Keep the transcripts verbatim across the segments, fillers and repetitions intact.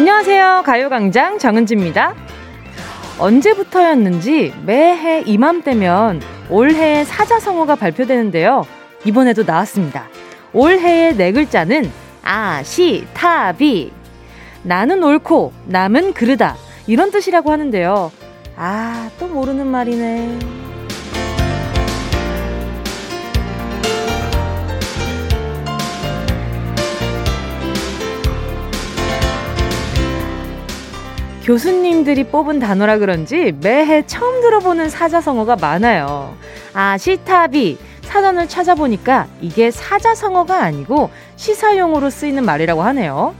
안녕하세요. 가요광장 정은지입니다. 언제부터였는지 매해 이맘때면 올해의 사자성어가 발표되는데요. 이번에도 나왔습니다. 올해의 네 글자는 아시타비. 나는 옳고 남은 그르다, 이런 뜻이라고 하는데요. 아, 또 모르는 말이네. 교수님들이 뽑은 단어라 그런지 매해 처음 들어보는 사자성어가 많아요. 아시타비, 사전을 찾아보니까 이게 사자성어가 아니고 시사용어로 쓰이는 말이라고 하네요.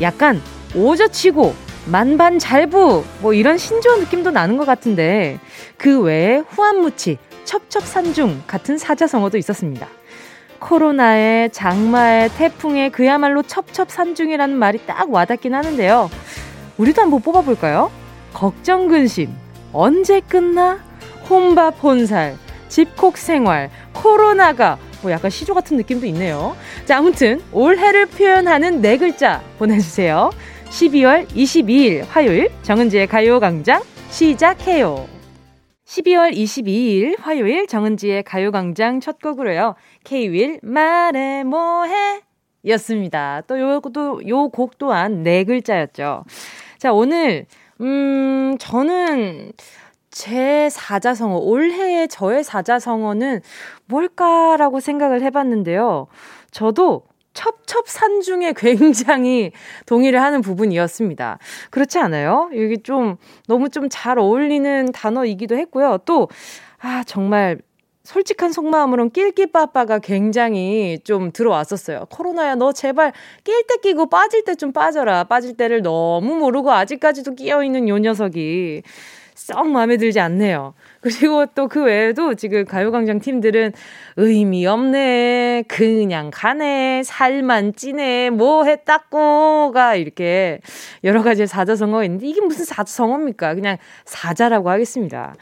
약간 오저치고 만반잘부 뭐 이런 신조어 느낌도 나는 것 같은데, 그 외에 후안무치, 첩첩산중 같은 사자성어도 있었습니다. 코로나에, 장마에, 태풍에 그야말로 첩첩산중이라는 말이 딱 와닿긴 하는데요. 우리도 한번 뽑아볼까요? 걱정, 근심, 언제 끝나? 혼밥, 혼살, 집콕 생활, 코로나가, 뭐 약간 시조 같은 느낌도 있네요. 자, 아무튼 올해를 표현하는 네 글자 보내주세요. 십이월 이십이일 화요일 정은지의 가요광장 시작해요. 십이월 이십이일 화요일 정은지의 가요광장 첫 곡으로요, K-Will 말해 뭐해 였습니다. 또 요, 또 요 곡 또한 네 글자였죠. 자, 오늘 음 저는 제 사자성어, 올해의 저의 사자성어는 뭘까라고 생각을 해봤는데요. 저도 첩첩산중에 굉장히 동의를 하는 부분이었습니다. 그렇지 않아요? 이게 좀 너무 좀 잘 어울리는 단어이기도 했고요. 또 아, 정말 솔직한 속마음으론 낄끼빠빠가 굉장히 좀 들어왔었어요. 코로나야, 너 제발 낄 때 끼고 빠질 때 좀 빠져라. 빠질 때를 너무 모르고 아직까지도 끼어있는 요 녀석이 썩 마음에 들지 않네요. 그리고 또 그 외에도 지금 가요광장 팀들은 의미 없네, 그냥 가네, 살만 찌네, 뭐 했다고가 이렇게 여러 가지의 사자성어가 있는데, 이게 무슨 사자성어입니까? 그냥 사자라고 하겠습니다.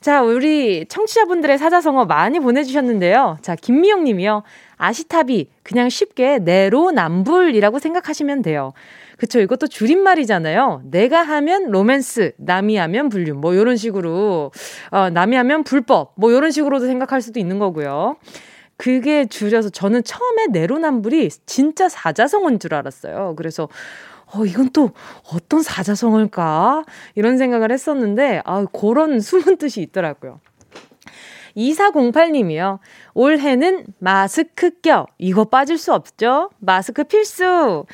자, 우리 청취자분들의 사자성어 많이 보내주셨는데요. 자, 김미영 님이요. 아시타비, 그냥 쉽게 내로남불이라고 생각하시면 돼요. 그쵸, 이것도 줄임말이잖아요. 내가 하면 로맨스, 남이 하면 불륜, 뭐 이런 식으로, 어, 남이 하면 불법, 뭐 이런 식으로도 생각할 수도 있는 거고요. 그게 줄여서, 저는 처음에 내로남불이 진짜 사자성어인 줄 알았어요. 그래서 어, 이건 또 어떤 사자성어일까? 이런 생각을 했었는데, 아, 그런 숨은 뜻이 있더라고요. 이사공팔 님이요. 올해는 마스크 껴. 이거 빠질 수 없죠? 마스크 필수.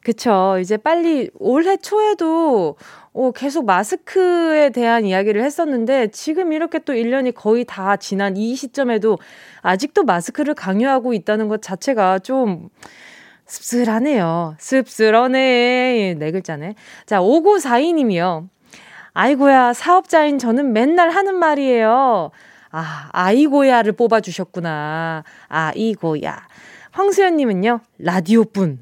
그쵸. 이제 빨리 올해 초에도 어, 계속 마스크에 대한 이야기를 했었는데, 지금 이렇게 또 일 년이 거의 다 지난 이 시점에도 아직도 마스크를 강요하고 있다는 것 자체가 좀 씁쓸하네요. 씁쓸하네. 네 글자네. 자, 오구사이 님이요. 아이고야, 사업자인 저는 맨날 하는 말이에요. 아, 아이고야를 뽑아주셨구나. 아이고야. 황수연님은요, 라디오뿐.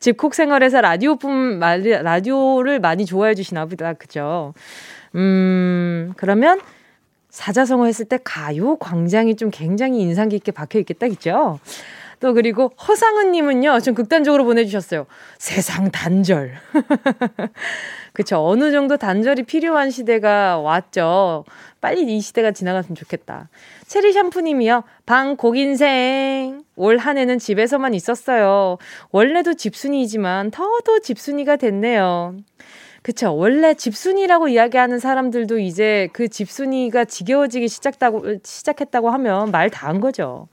집콕 생활에서 라디오뿐, 라디오를 많이 좋아해 주시나 보다. 그죠? 음, 그러면 사자성어 했을 때 가요 광장이 좀 굉장히 인상 깊게 박혀 있겠다. 그죠? 또 그리고 허상은님은요, 좀 극단적으로 보내주셨어요. 세상 단절. 그쵸, 어느 정도 단절이 필요한 시대가 왔죠. 빨리 이 시대가 지나갔으면 좋겠다. 체리 샴푸님이요. 방콕인생. 올 한 해는 집에서만 있었어요. 원래도 집순이지만 더더 집순이가 됐네요. 그쵸, 원래 집순이라고 이야기하는 사람들도 이제 그 집순이가 지겨워지기 시작다고, 시작했다고 하면 말 다 한 거죠.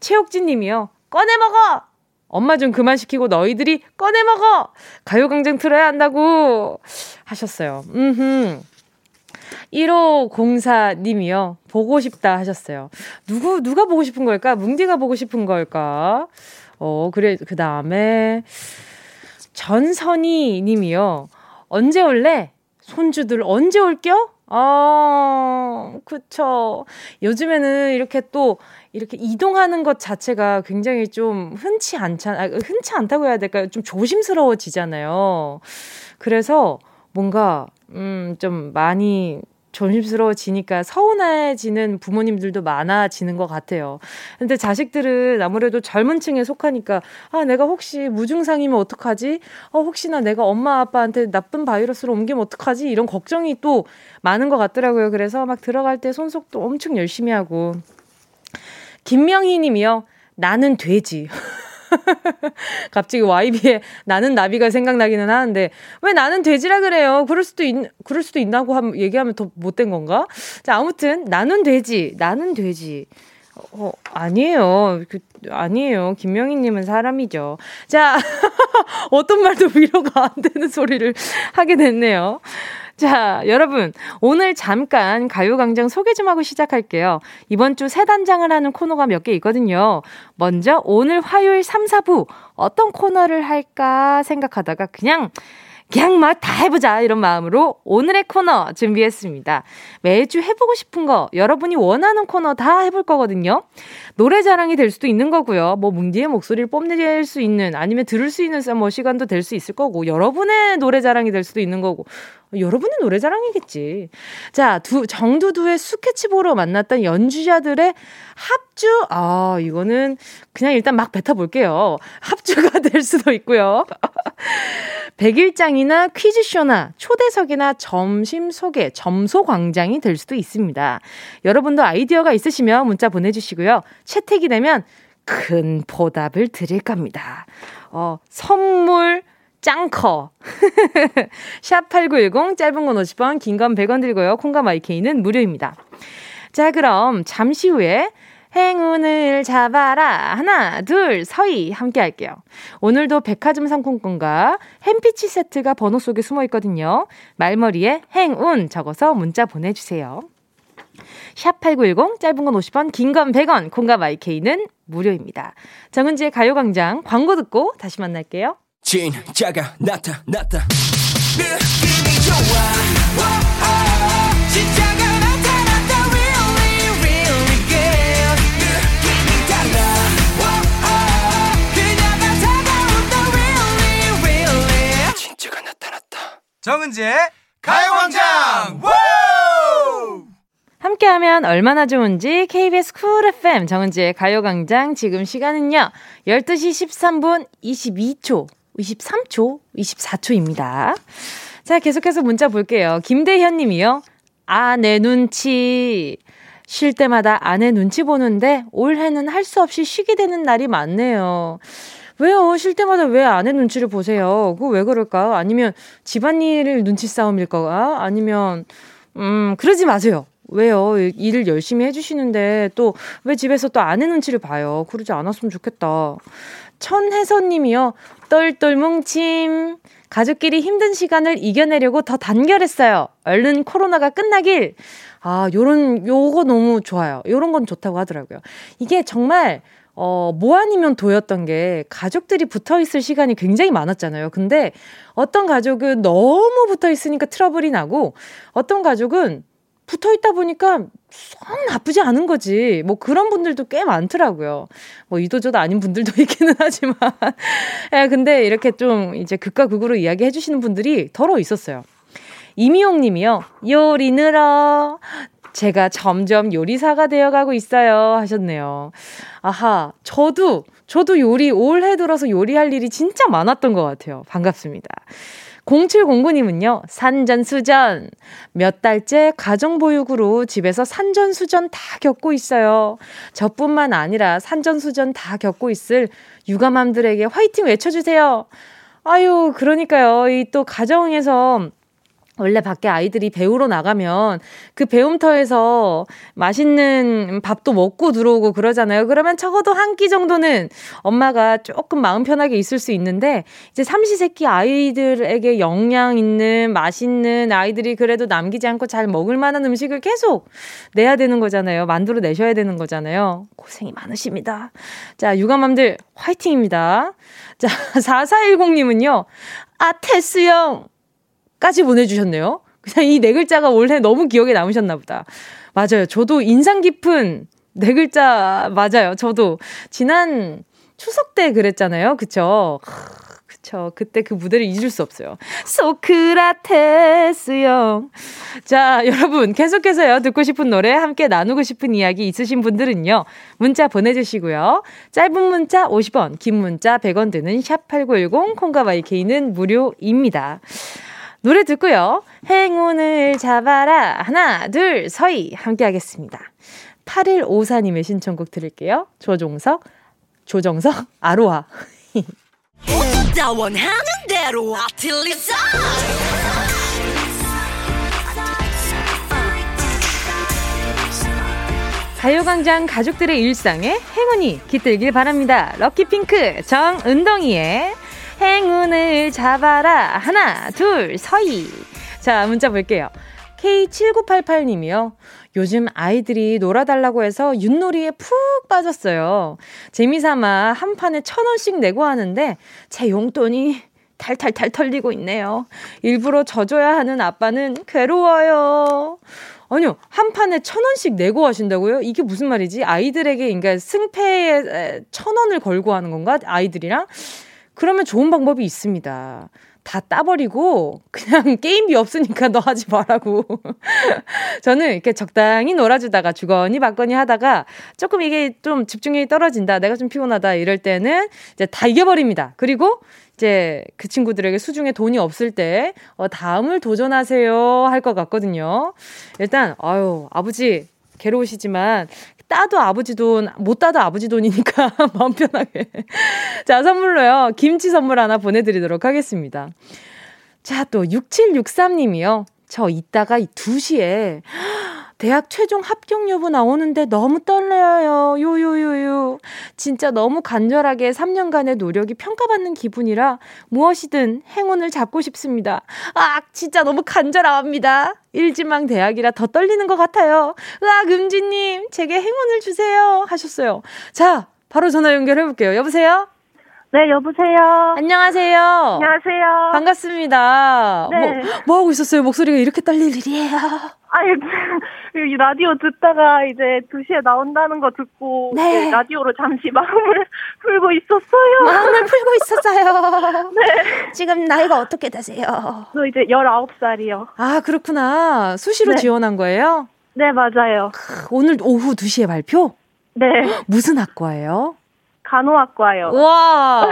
최옥진님이요. 꺼내 먹어! 엄마 좀 그만 시키고 너희들이 꺼내 먹어! 가요광장 틀어야 한다고 하셨어요. 음흠. 일오공사 님이요. 보고 싶다 하셨어요. 누구, 누가 보고 싶은 걸까? 뭉디가 보고 싶은 걸까? 어, 그래, 그 다음에 전선희 님이요. 언제 올래? 손주들 언제 올겨? 아, 그쵸. 요즘에는 이렇게 또, 이렇게 이동하는 것 자체가 굉장히 좀 흔치 않잖, 아, 흔치 않다고 해야 될까요? 좀 조심스러워지잖아요. 그래서 뭔가, 음, 좀 많이 조심스러워지니까 서운해지는 부모님들도 많아지는 것 같아요. 근데 자식들은 아무래도 젊은 층에 속하니까 아 내가 혹시 무증상이면 어떡하지? 어 혹시나 내가 엄마 아빠한테 나쁜 바이러스로 옮기면 어떡하지? 이런 걱정이 또 많은 것 같더라고요. 그래서 막 들어갈 때 손속도 엄청 열심히 하고. 김명희 님이요. 나는 돼지. 갑자기 와이비에 나는 나비가 생각나기는 하는데 왜 나는 돼지라 그래요? 그럴 수도 있, 그럴 수도 있나고 함, 얘기하면 더 못된 건가? 자, 아무튼 나는 돼지, 나는 돼지. 어, 아니에요. 그, 아니에요. 김명희님은 사람이죠. 자, 어떤 말도 위로가 안 되는 소리를 하게 됐네요. 자, 여러분 오늘 잠깐 가요광장 소개 좀 하고 시작할게요. 이번 주 세 단장을 하는 코너가 몇 개 있거든요. 먼저 오늘 화요일 삼, 사 부 어떤 코너를 할까 생각하다가 그냥 그냥 막 다 해보자 이런 마음으로 오늘의 코너 준비했습니다. 매주 해보고 싶은 거 여러분이 원하는 코너 다 해볼 거거든요. 노래 자랑이 될 수도 있는 거고요. 뭐 뭉디의 목소리를 뽐낼 수 있는 아니면 들을 수 있는 뭐 시간도 될 수 있을 거고 여러분의 노래 자랑이 될 수도 있는 거고 여러분의 노래 자랑이겠지. 자, 두, 정두두의 스케치보로 만났던 연주자들의 합주. 아 이거는 그냥 일단 막 뱉어볼게요. 합주가 될 수도 있고요. 백일장이나 퀴즈쇼나 초대석이나 점심 소개, 점소 광장이 될 수도 있습니다. 여러분도 아이디어가 있으시면 문자 보내주시고요. 채택이 되면 큰 보답을 드릴 겁니다. 어, 선물 짱커. 샵팔구일공 짧은 건 오십 원, 긴 건 백 원 들고요. 콩과 마이케이는 무료입니다. 자, 그럼 잠시 후에 행운을 잡아라. 하나, 둘, 서희 함께 할게요. 오늘도 백화점 상품권과 햄피치 세트가 번호 속에 숨어 있거든요. 말머리에 행운 적어서 문자 보내주세요. 샵팔구일공 짧은 건 오십 원, 긴 건 백 원, 콩과 마이케이는 무료입니다. 정은지의 가요광장 광고 듣고 다시 만날게요. 진짜가 나타났다. 느낌이 좋아. 오오. 진짜가 나타났다. Really, really good. 느낌이 달라. 오오. 그녀가 다가온다. Really, really. 진짜가 나타났다. 정은지의 가요광장. 함께하면 얼마나 좋은지 케이비에스 Cool 에프엠 정은지의 가요광장. 지금 시간은요 열두 시 십삼 분 이십이 초 이십삼 초, 이십사 초입니다. 자, 계속해서 문자 볼게요. 김대현 님이요. 아내 눈치. 쉴 때마다 아내 눈치 보는데 올해는 할 수 없이 쉬게 되는 날이 많네요. 왜요? 쉴 때마다 왜 아내 눈치를 보세요? 그거 왜 그럴까요? 아니면 집안일을 눈치 싸움일 거가? 아니면 음, 그러지 마세요. 왜요? 일을 열심히 해주시는데 또 왜 집에서 또 아내 눈치를 봐요? 그러지 않았으면 좋겠다. 천혜선님이요. 똘똘 뭉침. 가족끼리 힘든 시간을 이겨내려고 더 단결했어요. 얼른 코로나가 끝나길. 아, 요런, 요거 너무 좋아요. 요런 건 좋다고 하더라고요. 이게 정말 어, 뭐 아니면 도였던 게 가족들이 붙어있을 시간이 굉장히 많았잖아요. 근데 어떤 가족은 너무 붙어있으니까 트러블이 나고 어떤 가족은 붙어있다 보니까 썩 나쁘지 않은 거지. 뭐 그런 분들도 꽤 많더라고요. 뭐 이도저도 아닌 분들도 있기는 하지만. 예, 근데 이렇게 좀 이제 극과 극으로 이야기해 주시는 분들이 더러 있었어요. 이미용 님이요. 요리 늘어. 제가 점점 요리사가 되어가고 있어요. 하셨네요. 아하, 저도, 저도 요리, 올해 들어서 요리할 일이 진짜 많았던 것 같아요. 반갑습니다. 공칠공구 님은요. 산전수전. 몇 달째 가정보육으로 집에서 산전수전 다 겪고 있어요. 저뿐만 아니라 산전수전 다 겪고 있을 육아맘들에게 화이팅 외쳐주세요. 아유, 그러니까요. 이 또 가정에서 원래 밖에 아이들이 배우러 나가면 그 배움터에서 맛있는 밥도 먹고 들어오고 그러잖아요. 그러면 적어도 한 끼 정도는 엄마가 조금 마음 편하게 있을 수 있는데 이제 삼시세끼 아이들에게 영양 있는 맛있는 아이들이 그래도 남기지 않고 잘 먹을 만한 음식을 계속 내야 되는 거잖아요. 만들어 내셔야 되는 거잖아요. 고생이 많으십니다. 자, 육아맘들 화이팅입니다. 자, 사사일공 님은요. 아, 테스형. 까지 보내주셨네요. 그냥 이 네 글자가 올해 너무 기억에 남으셨나 보다. 맞아요. 저도 인상 깊은 네 글자 맞아요. 저도 지난 추석 때 그랬잖아요. 그쵸? 스쳐 그때 그 무대를 잊을 수 없어요. 소크라테스요. 자, 여러분 계속해서요 듣고 싶은 노래, 함께 나누고 싶은 이야기 있으신 분들은요 문자 보내주시고요. 짧은 문자 오십 원, 긴 문자 백 원 드는 샵 팔구일공, 콩과 와이케이는 무료입니다. 노래 듣고요. 행운을 잡아라. 하나, 둘, 서희 함께 하겠습니다. 팔일오사님의 신청곡 들을게요. 조종석, 조정석, 아로하. 가요광장 가족들의 일상에 행운이 깃들길 바랍니다. 럭키핑크 정은동이의 행운을 잡아라. 하나, 둘, 서희. 자, 문자 볼게요. 케이 칠구팔팔님이요. 요즘 아이들이 놀아달라고 해서 윷놀이에 푹 빠졌어요. 재미삼아 한 판에 천 원씩 내고 하는데 제 용돈이 탈탈탈 털리고 있네요. 일부러 져줘야 하는 아빠는 괴로워요. 아니요, 한 판에 천 원씩 내고 하신다고요? 이게 무슨 말이지? 아이들에게 그러니까 승패에 천 원을 걸고 하는 건가? 아이들이랑? 그러면 좋은 방법이 있습니다. 다 따버리고 그냥 게임비 없으니까 너 하지 말라고. 저는 이렇게 적당히 놀아주다가 주거니 받거니 하다가 조금 이게 좀 집중력이 떨어진다, 내가 좀 피곤하다 이럴 때는 이제 다 이겨버립니다. 그리고 이제 그 친구들에게 수중에 돈이 없을 때 어, 다음을 도전하세요 할 것 같거든요. 일단 아유, 아버지 괴로우시지만 따도 아버지 돈, 못 따도 아버지 돈이니까 마음 편하게. 자, 선물로요. 김치 선물 하나 보내드리도록 하겠습니다. 자, 또 육칠육삼님이요. 저 이따가 두 시에 대학 최종 합격 여부 나오는데 너무 떨려요. 요요요요. 진짜 너무 간절하게 삼 년간의 노력이 평가받는 기분이라 무엇이든 행운을 잡고 싶습니다. 아, 진짜 너무 간절합니다. 일지망 대학이라 더 떨리는 것 같아요. 으악, 은지님, 제게 행운을 주세요. 하셨어요. 자, 바로 전화 연결해볼게요. 여보세요? 네, 여보세요? 안녕하세요? 안녕하세요? 반갑습니다. 네. 뭐, 뭐 하고 있었어요? 목소리가 이렇게 떨릴 일이에요. 아니, 이 라디오 듣다가 이제 두 시에 나온다는 거 듣고, 네. 네, 라디오로 잠시 마음을 풀고 있었어요. 마음을 풀고 있었어요. 네. 지금 나이가 어떻게 되세요? 저 이제 열아홉 살이요. 아, 그렇구나. 수시로 네. 지원한 거예요? 네, 맞아요. 크, 오늘 오후 두 시에 발표? 네. 무슨 학과예요? 간호학과요. 와.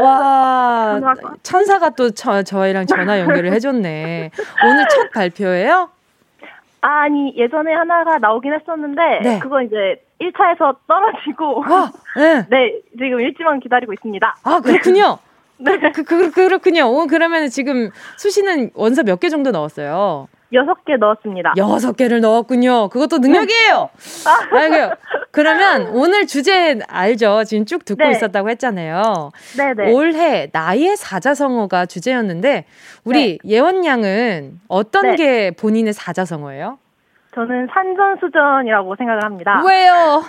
와. 간호학과. 천사가 또 저, 저희랑 전화 연결을 해줬네. 오늘 첫 발표예요? 아니, 예전에 하나가 나오긴 했었는데 네. 그건 이제 일 차에서 떨어지고 아, 네. 네, 지금 일지만 기다리고 있습니다. 아, 그렇군요. 네. 그, 그, 그, 그렇군요. 오, 그러면 지금 수시는 원서 몇 개 정도 넣었어요? 여섯 개 넣었습니다. 여섯 개를 넣었군요. 그것도 능력이에요. 아. 아이고요. 그러면 오늘 주제 알죠? 지금 쭉 듣고 네. 있었다고 했잖아요. 네네. 올해 나의 사자성어가 주제였는데 우리 네. 예원 양은 어떤 네. 게 본인의 사자성어예요? 저는 산전수전이라고 생각을 합니다. 왜요?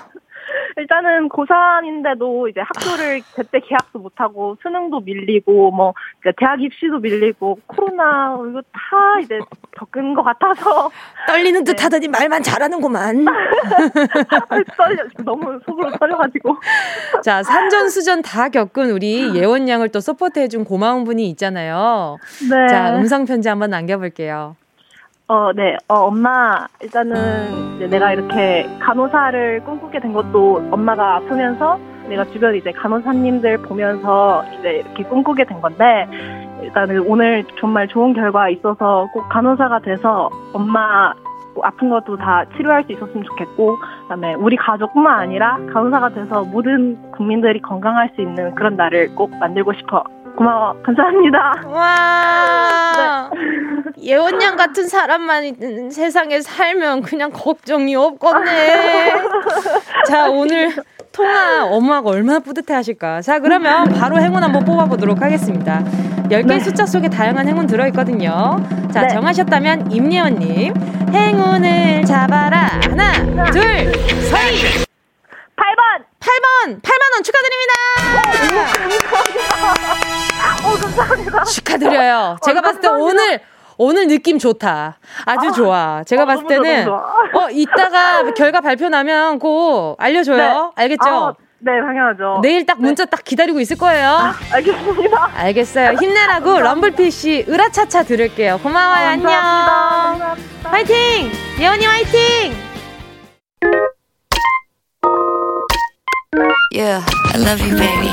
일단은 고삼인데도 이제 학교를 제때 계약도 못하고 수능도 밀리고 뭐 대학 입시도 밀리고 코로나 이거 다 이제 겪은 것 같아서 떨리는 듯 네. 하더니 말만 잘하는구만. 떨려, 너무 속으로 떨려가지고. 자, 산전수전 다 겪은 우리 예원 양을 또 서포트해준 고마운 분이 있잖아요. 네. 자, 음성편지 한번 남겨볼게요. 어, 네. 어, 엄마, 일단은 이제 내가 이렇게 간호사를 꿈꾸게 된 것도 엄마가 아프면서 내가 주변에 이제 간호사님들 보면서 이제 이렇게 꿈꾸게 된 건데, 일단은 오늘 정말 좋은 결과 있어서 꼭 간호사가 돼서 엄마 아픈 것도 다 치료할 수 있었으면 좋겠고, 그다음에 우리 가족뿐만 아니라 간호사가 돼서 모든 국민들이 건강할 수 있는 그런 날을 꼭 만들고 싶어. 고마워. 감사합니다. 와. 네. 예원 양 같은 사람만 세상에 살면 그냥 걱정이 없겠네. 자, 오늘 통화 엄마가 얼마나 뿌듯해 하실까. 자, 그러면 바로 행운 한번 뽑아보도록 하겠습니다. 열 개의 네. 숫자 속에 다양한 행운 들어있거든요. 자, 네. 정하셨다면 임예원님 행운을 잡아라. 하나, 하나 둘, 서희. 팔 번! 팔 번! 팔만 원 축하드립니다! 오, 감사합니다. 축하드려요. 제가 어, 봤을 때 감사합니다. 오늘, 오늘 느낌 좋다. 아주 아, 좋아. 제가 아, 봤을 때는, 좋아, 어, 이따가 결과 발표 나면 꼭 알려줘요. 네. 알겠죠? 아, 네, 당연하죠. 내일 딱 문자 네. 딱 기다리고 있을 거예요. 아, 알겠습니다. 알겠어요. 힘내라고 럼블피쉬 으라차차 들을게요. 고마워요. 아, 안녕. 감사합니다. 화이팅! 예원이 화이팅! Yeah, I love you, baby.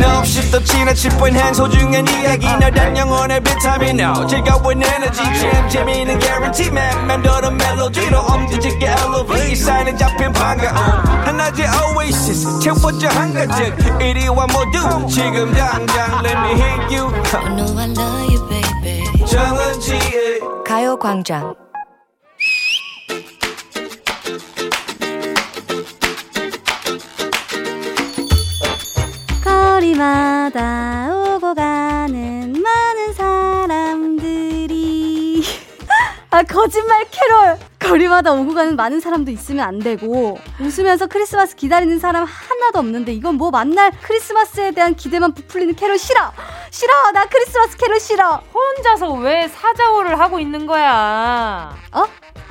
No, shift the china chip when hands hold you and eggy. Now, that young on every time you know. Check out with energy, jam, Jimmy, and guarantee, man. Man, do the melody, no, um, did you get elevated? Sign it up in Panga. Another oasis, check what your hunger did. eighty-one more dude, chick him down, down, let me hit you. I know I love you, baby. 정은지, 가요광장. 거리마다 오고 가는 많은 사람들이 아 거짓말 캐롤. 거리마다 오고 가는 많은 사람도 있으면 안 되고 웃으면서 크리스마스 기다리는 사람 하나도 없는데 이건 뭐 만날 크리스마스에 대한 기대만 부풀리는 캐롤 싫어. 싫어. 나 크리스마스 캐롤 싫어. 혼자서 왜 사자호를 하고 있는 거야. 어?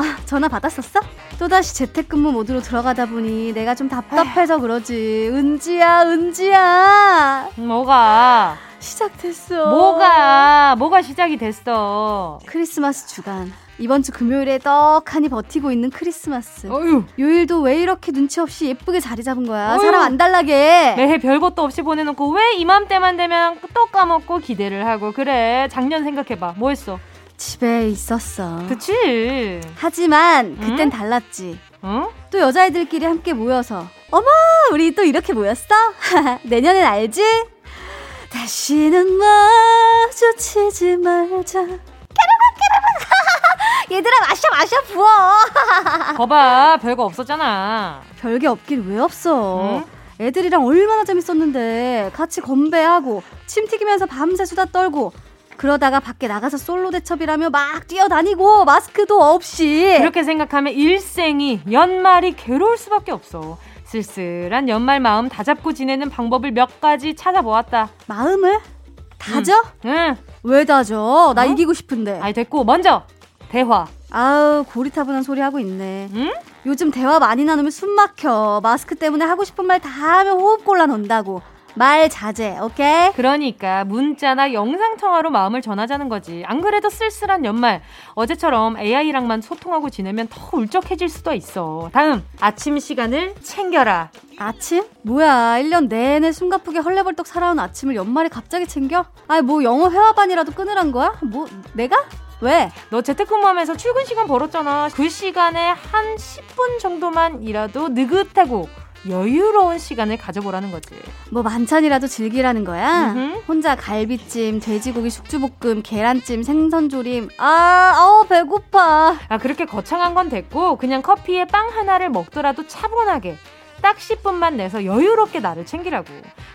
아, 전화 받았었어? 또다시 재택근무 모드로 들어가다 보니 내가 좀 답답해서 에휴. 그러지. 은지야, 은지야. 뭐가? 시작됐어. 뭐가? 뭐가 시작이 됐어. 크리스마스 주간. 이번 주 금요일에 떡하니 버티고 있는 크리스마스. 어휴. 요일도 왜 이렇게 눈치 없이 예쁘게 자리 잡은 거야. 어휴. 사람 안 달라게. 매해 별것도 없이 보내놓고 왜 이맘때만 되면 또 까먹고 기대를 하고. 그래, 작년 생각해봐. 뭐 했어? 집에 있었어. 그치? 하지만 그땐 응? 달랐지. 어? 또 여자애들끼리 함께 모여서 어머 우리 또 이렇게 모였어? 내년엔 알지? 다시는 마주치지 말자. 얘들아 마셔 마셔 부어. 거봐 별거 없었잖아. 별게 없긴 왜 없어. 응? 애들이랑 얼마나 재밌었는데. 같이 건배하고 침 튀기면서 밤새 수다 떨고 그러다가 밖에 나가서 솔로 대첩이라며 막 뛰어다니고 마스크도 없이. 그렇게 생각하면 일생이 연말이 괴로울 수밖에 없어. 쓸쓸한 연말 마음 다잡고 지내는 방법을 몇 가지 찾아보았다. 마음을? 다져? 응. 응. 왜 다져? 나 어? 이기고 싶은데. 아니 됐고 먼저 대화. 아우 고리타분한 소리 하고 있네. 응? 요즘 대화 많이 나누면 숨 막혀. 마스크 때문에 하고 싶은 말 다 하면 호흡 곤란 온다고. 말 자제, 오케이? 그러니까 문자나 영상통화로 마음을 전하자는 거지. 안 그래도 쓸쓸한 연말. 어제처럼 에이아이랑만 소통하고 지내면 더 울적해질 수도 있어. 다음, 아침 시간을 챙겨라. 아침? 뭐야, 일 년 내내 숨가쁘게 헐레벌떡 살아온 아침을 연말에 갑자기 챙겨? 아니, 뭐 영어 회화반이라도 끊으란 거야? 뭐, 내가? 왜? 너 재택근무하면서 출근 시간 벌었잖아. 그 시간에 한 십 분 정도만이라도 느긋하고 여유로운 시간을 가져보라는 거지. 뭐 만찬이라도 즐기라는 거야? 음흠. 혼자 갈비찜, 돼지고기 숙주볶음, 계란찜, 생선조림. 아, 아우 배고파. 아 그렇게 거창한 건 됐고 그냥 커피에 빵 하나를 먹더라도 차분하게 딱 십 분만 내서 여유롭게 나를 챙기라고.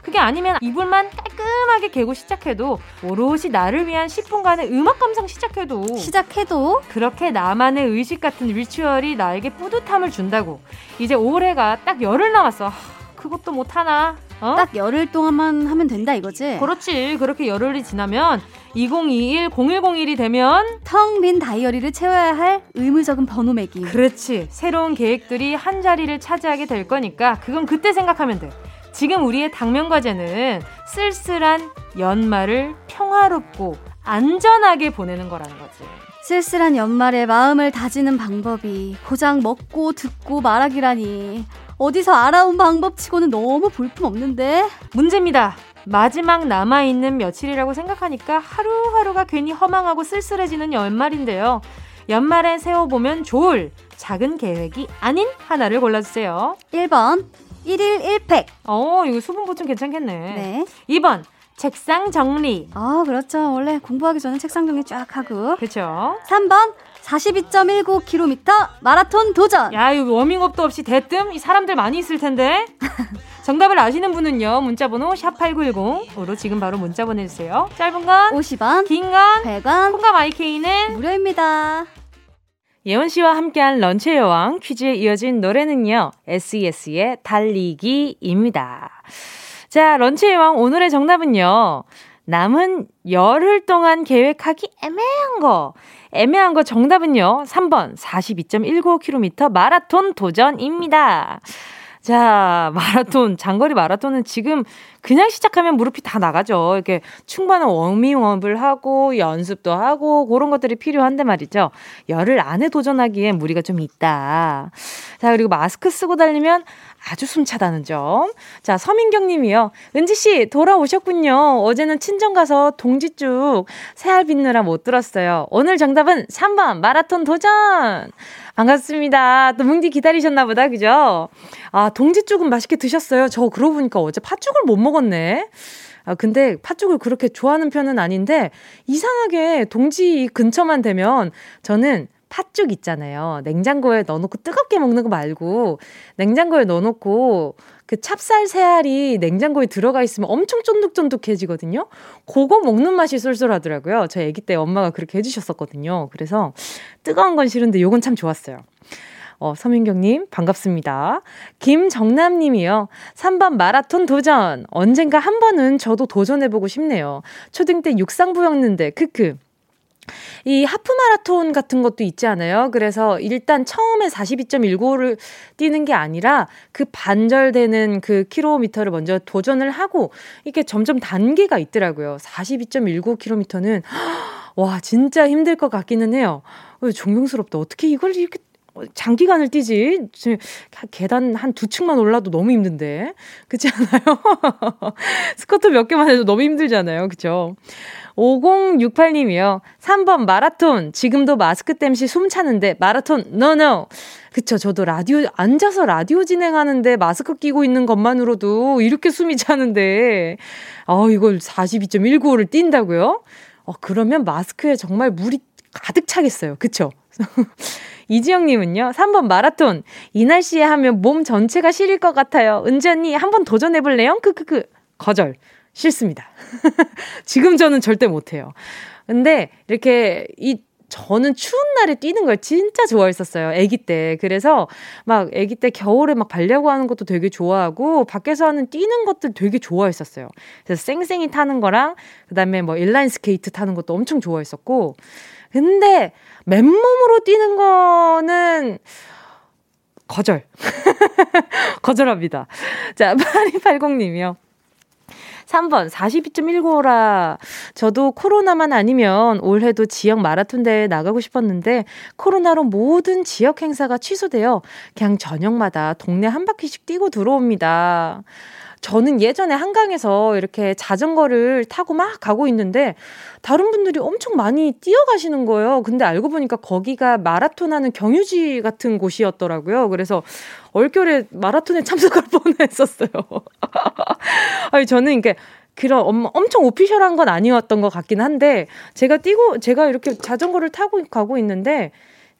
그게 아니면 이불만 깔끔하게 개고 시작해도 오롯이 나를 위한 십 분간의 음악 감상 시작해도 시작해도 그렇게 나만의 의식 같은 리추얼이 나에게 뿌듯함을 준다고. 이제 올해가 딱 열흘 남았어. 그것도 못하나? 어? 딱 열흘 동안만 하면 된다 이거지? 그렇지. 그렇게 열흘이 지나면 이공이일 공일공일이 되면 텅 빈 다이어리를 채워야 할 의무적인 번호 매기. 그렇지. 새로운 계획들이 한자리를 차지하게 될 거니까 그건 그때 생각하면 돼. 지금 우리의 당면 과제는 쓸쓸한 연말을 평화롭고 안전하게 보내는 거라는 거지. 쓸쓸한 연말에 마음을 다지는 방법이 고작 먹고 듣고 말하기라니. 어디서 알아온 방법치고는 너무 볼품없는데. 문제입니다. 마지막 남아있는 며칠이라고 생각하니까 하루하루가 괜히 허망하고 쓸쓸해지는 연말인데요. 연말에 세워보면 좋을 작은 계획이 아닌 하나를 골라주세요. 일 번 일일 일팩. 어, 이거 수분 보충 괜찮겠네. 네. 이 번 책상 정리. 아, 그렇죠. 원래 공부하기 전에 책상 정리 쫙 하고. 그렇죠. 삼 번 사십이 점 일구 킬로미터 마라톤 도전. 야, 이거 워밍업도 없이 대뜸 이 사람들 많이 있을 텐데. 정답을 아시는 분은요. 문자번호 샵팔구일공으로 지금 바로 문자 보내주세요. 짧은 건 오십 원, 긴 건 백 원, 콩감 아이케이는 무료입니다. 예원 씨와 함께한 런치의 여왕 퀴즈에 이어진 노래는요. 에스이에스의 달리기입니다. 자, 런치의 여왕 오늘의 정답은요. 남은 열흘 동안 계획하기 애매한 거. 애매한 거 정답은요. 삼 번 사십이 점 일구 킬로미터 마라톤 도전입니다. 자, 마라톤, 장거리 마라톤은 지금 그냥 시작하면 무릎이 다 나가죠. 이렇게 충분한 워밍업을 하고 연습도 하고 그런 것들이 필요한데 말이죠. 열흘 안에 도전하기에 무리가 좀 있다. 자, 그리고 마스크 쓰고 달리면 아주 숨차다는 점. 자, 서민경 님이요. 은지 씨 돌아오셨군요. 어제는 친정 가서 동지쭉 새알 빚느라 못 들었어요. 오늘 정답은 삼 번 마라톤 도전. 반갑습니다. 또 뭉디 기다리셨나 보다. 그죠? 아, 동지쭉은 맛있게 드셨어요. 저 그러고 보니까 어제 팥죽을 못 먹었네. 아, 근데 팥죽을 그렇게 좋아하는 편은 아닌데 이상하게 동지 근처만 되면 저는 팥죽 있잖아요. 냉장고에 넣어놓고 뜨겁게 먹는 거 말고 냉장고에 넣어놓고 그 찹쌀 새알이 냉장고에 들어가 있으면 엄청 쫀득쫀득해지거든요. 그거 먹는 맛이 쏠쏠하더라고요. 저 아기 때 엄마가 그렇게 해주셨었거든요. 그래서 뜨거운 건 싫은데 요건 참 좋았어요. 어, 서민경님 반갑습니다. 김정남님이요. 삼 번 마라톤 도전. 언젠가 한 번은 저도 도전해보고 싶네요. 초등 때 육상부였는데 크크. 이 하프마라톤 같은 것도 있지 않아요? 그래서 일단 처음에 사십이 점 일구오를 뛰는 게 아니라 그 반절되는 그 킬로미터를 먼저 도전을 하고 이게 점점 단계가 있더라고요. 사십이 점 일구 킬로미터는 와 진짜 힘들 것 같기는 해요. 존경스럽다. 어떻게 이걸 이렇게 장기간을 뛰지? 계단 한 두 층만 올라도 너무 힘든데. 그렇지 않아요? 스쿼트 몇 개만 해도 너무 힘들잖아요. 그렇죠? 오공육팔 님이요. 삼 번 마라톤. 지금도 마스크 땜시 숨 차는데 마라톤 노노. 그쵸, 저도 라디오 앉아서 라디오 진행하는데 마스크 끼고 있는 것만으로도 이렇게 숨이 차는데 아, 이걸 사십이 점 일구오를 뛴다고요? 어, 그러면 마스크에 정말 물이 가득 차겠어요. 그쵸? 이지영님은요. 삼 번 마라톤. 이 날씨에 하면 몸 전체가 시릴 것 같아요. 은지 언니 한번 도전해볼래요? 크크크. 거절. 싫습니다. 지금 저는 절대 못해요. 근데 이렇게 이 저는 추운 날에 뛰는 걸 진짜 좋아했었어요. 아기 때. 그래서 막 아기 때 겨울에 막 발려고 하는 것도 되게 좋아하고 밖에서 하는 뛰는 것도 되게 좋아했었어요. 그래서 쌩쌩이 타는 거랑 그다음에 뭐 인라인 스케이트 타는 것도 엄청 좋아했었고. 근데 맨몸으로 뛰는 거는 거절. 거절합니다. 자, 팔이팔공 님이요. 삼 번 사십이 점 일구오라. 저도 코로나만 아니면 올해도 지역 마라톤 대회에 나가고 싶었는데 코로나로 모든 지역 행사가 취소되어 그냥 저녁마다 동네 한 바퀴씩 뛰고 들어옵니다. 저는 예전에 한강에서 이렇게 자전거를 타고 막 가고 있는데 다른 분들이 엄청 많이 뛰어가시는 거예요. 근데 알고 보니까 거기가 마라톤 하는 경유지 같은 곳이었더라고요. 그래서 얼결에 마라톤에 참석할 뻔했었어요. 아니, 저는 이게 그런 엄청 오피셜한 건 아니었던 것 같긴 한데 제가 뛰고 제가 이렇게 자전거를 타고 가고 있는데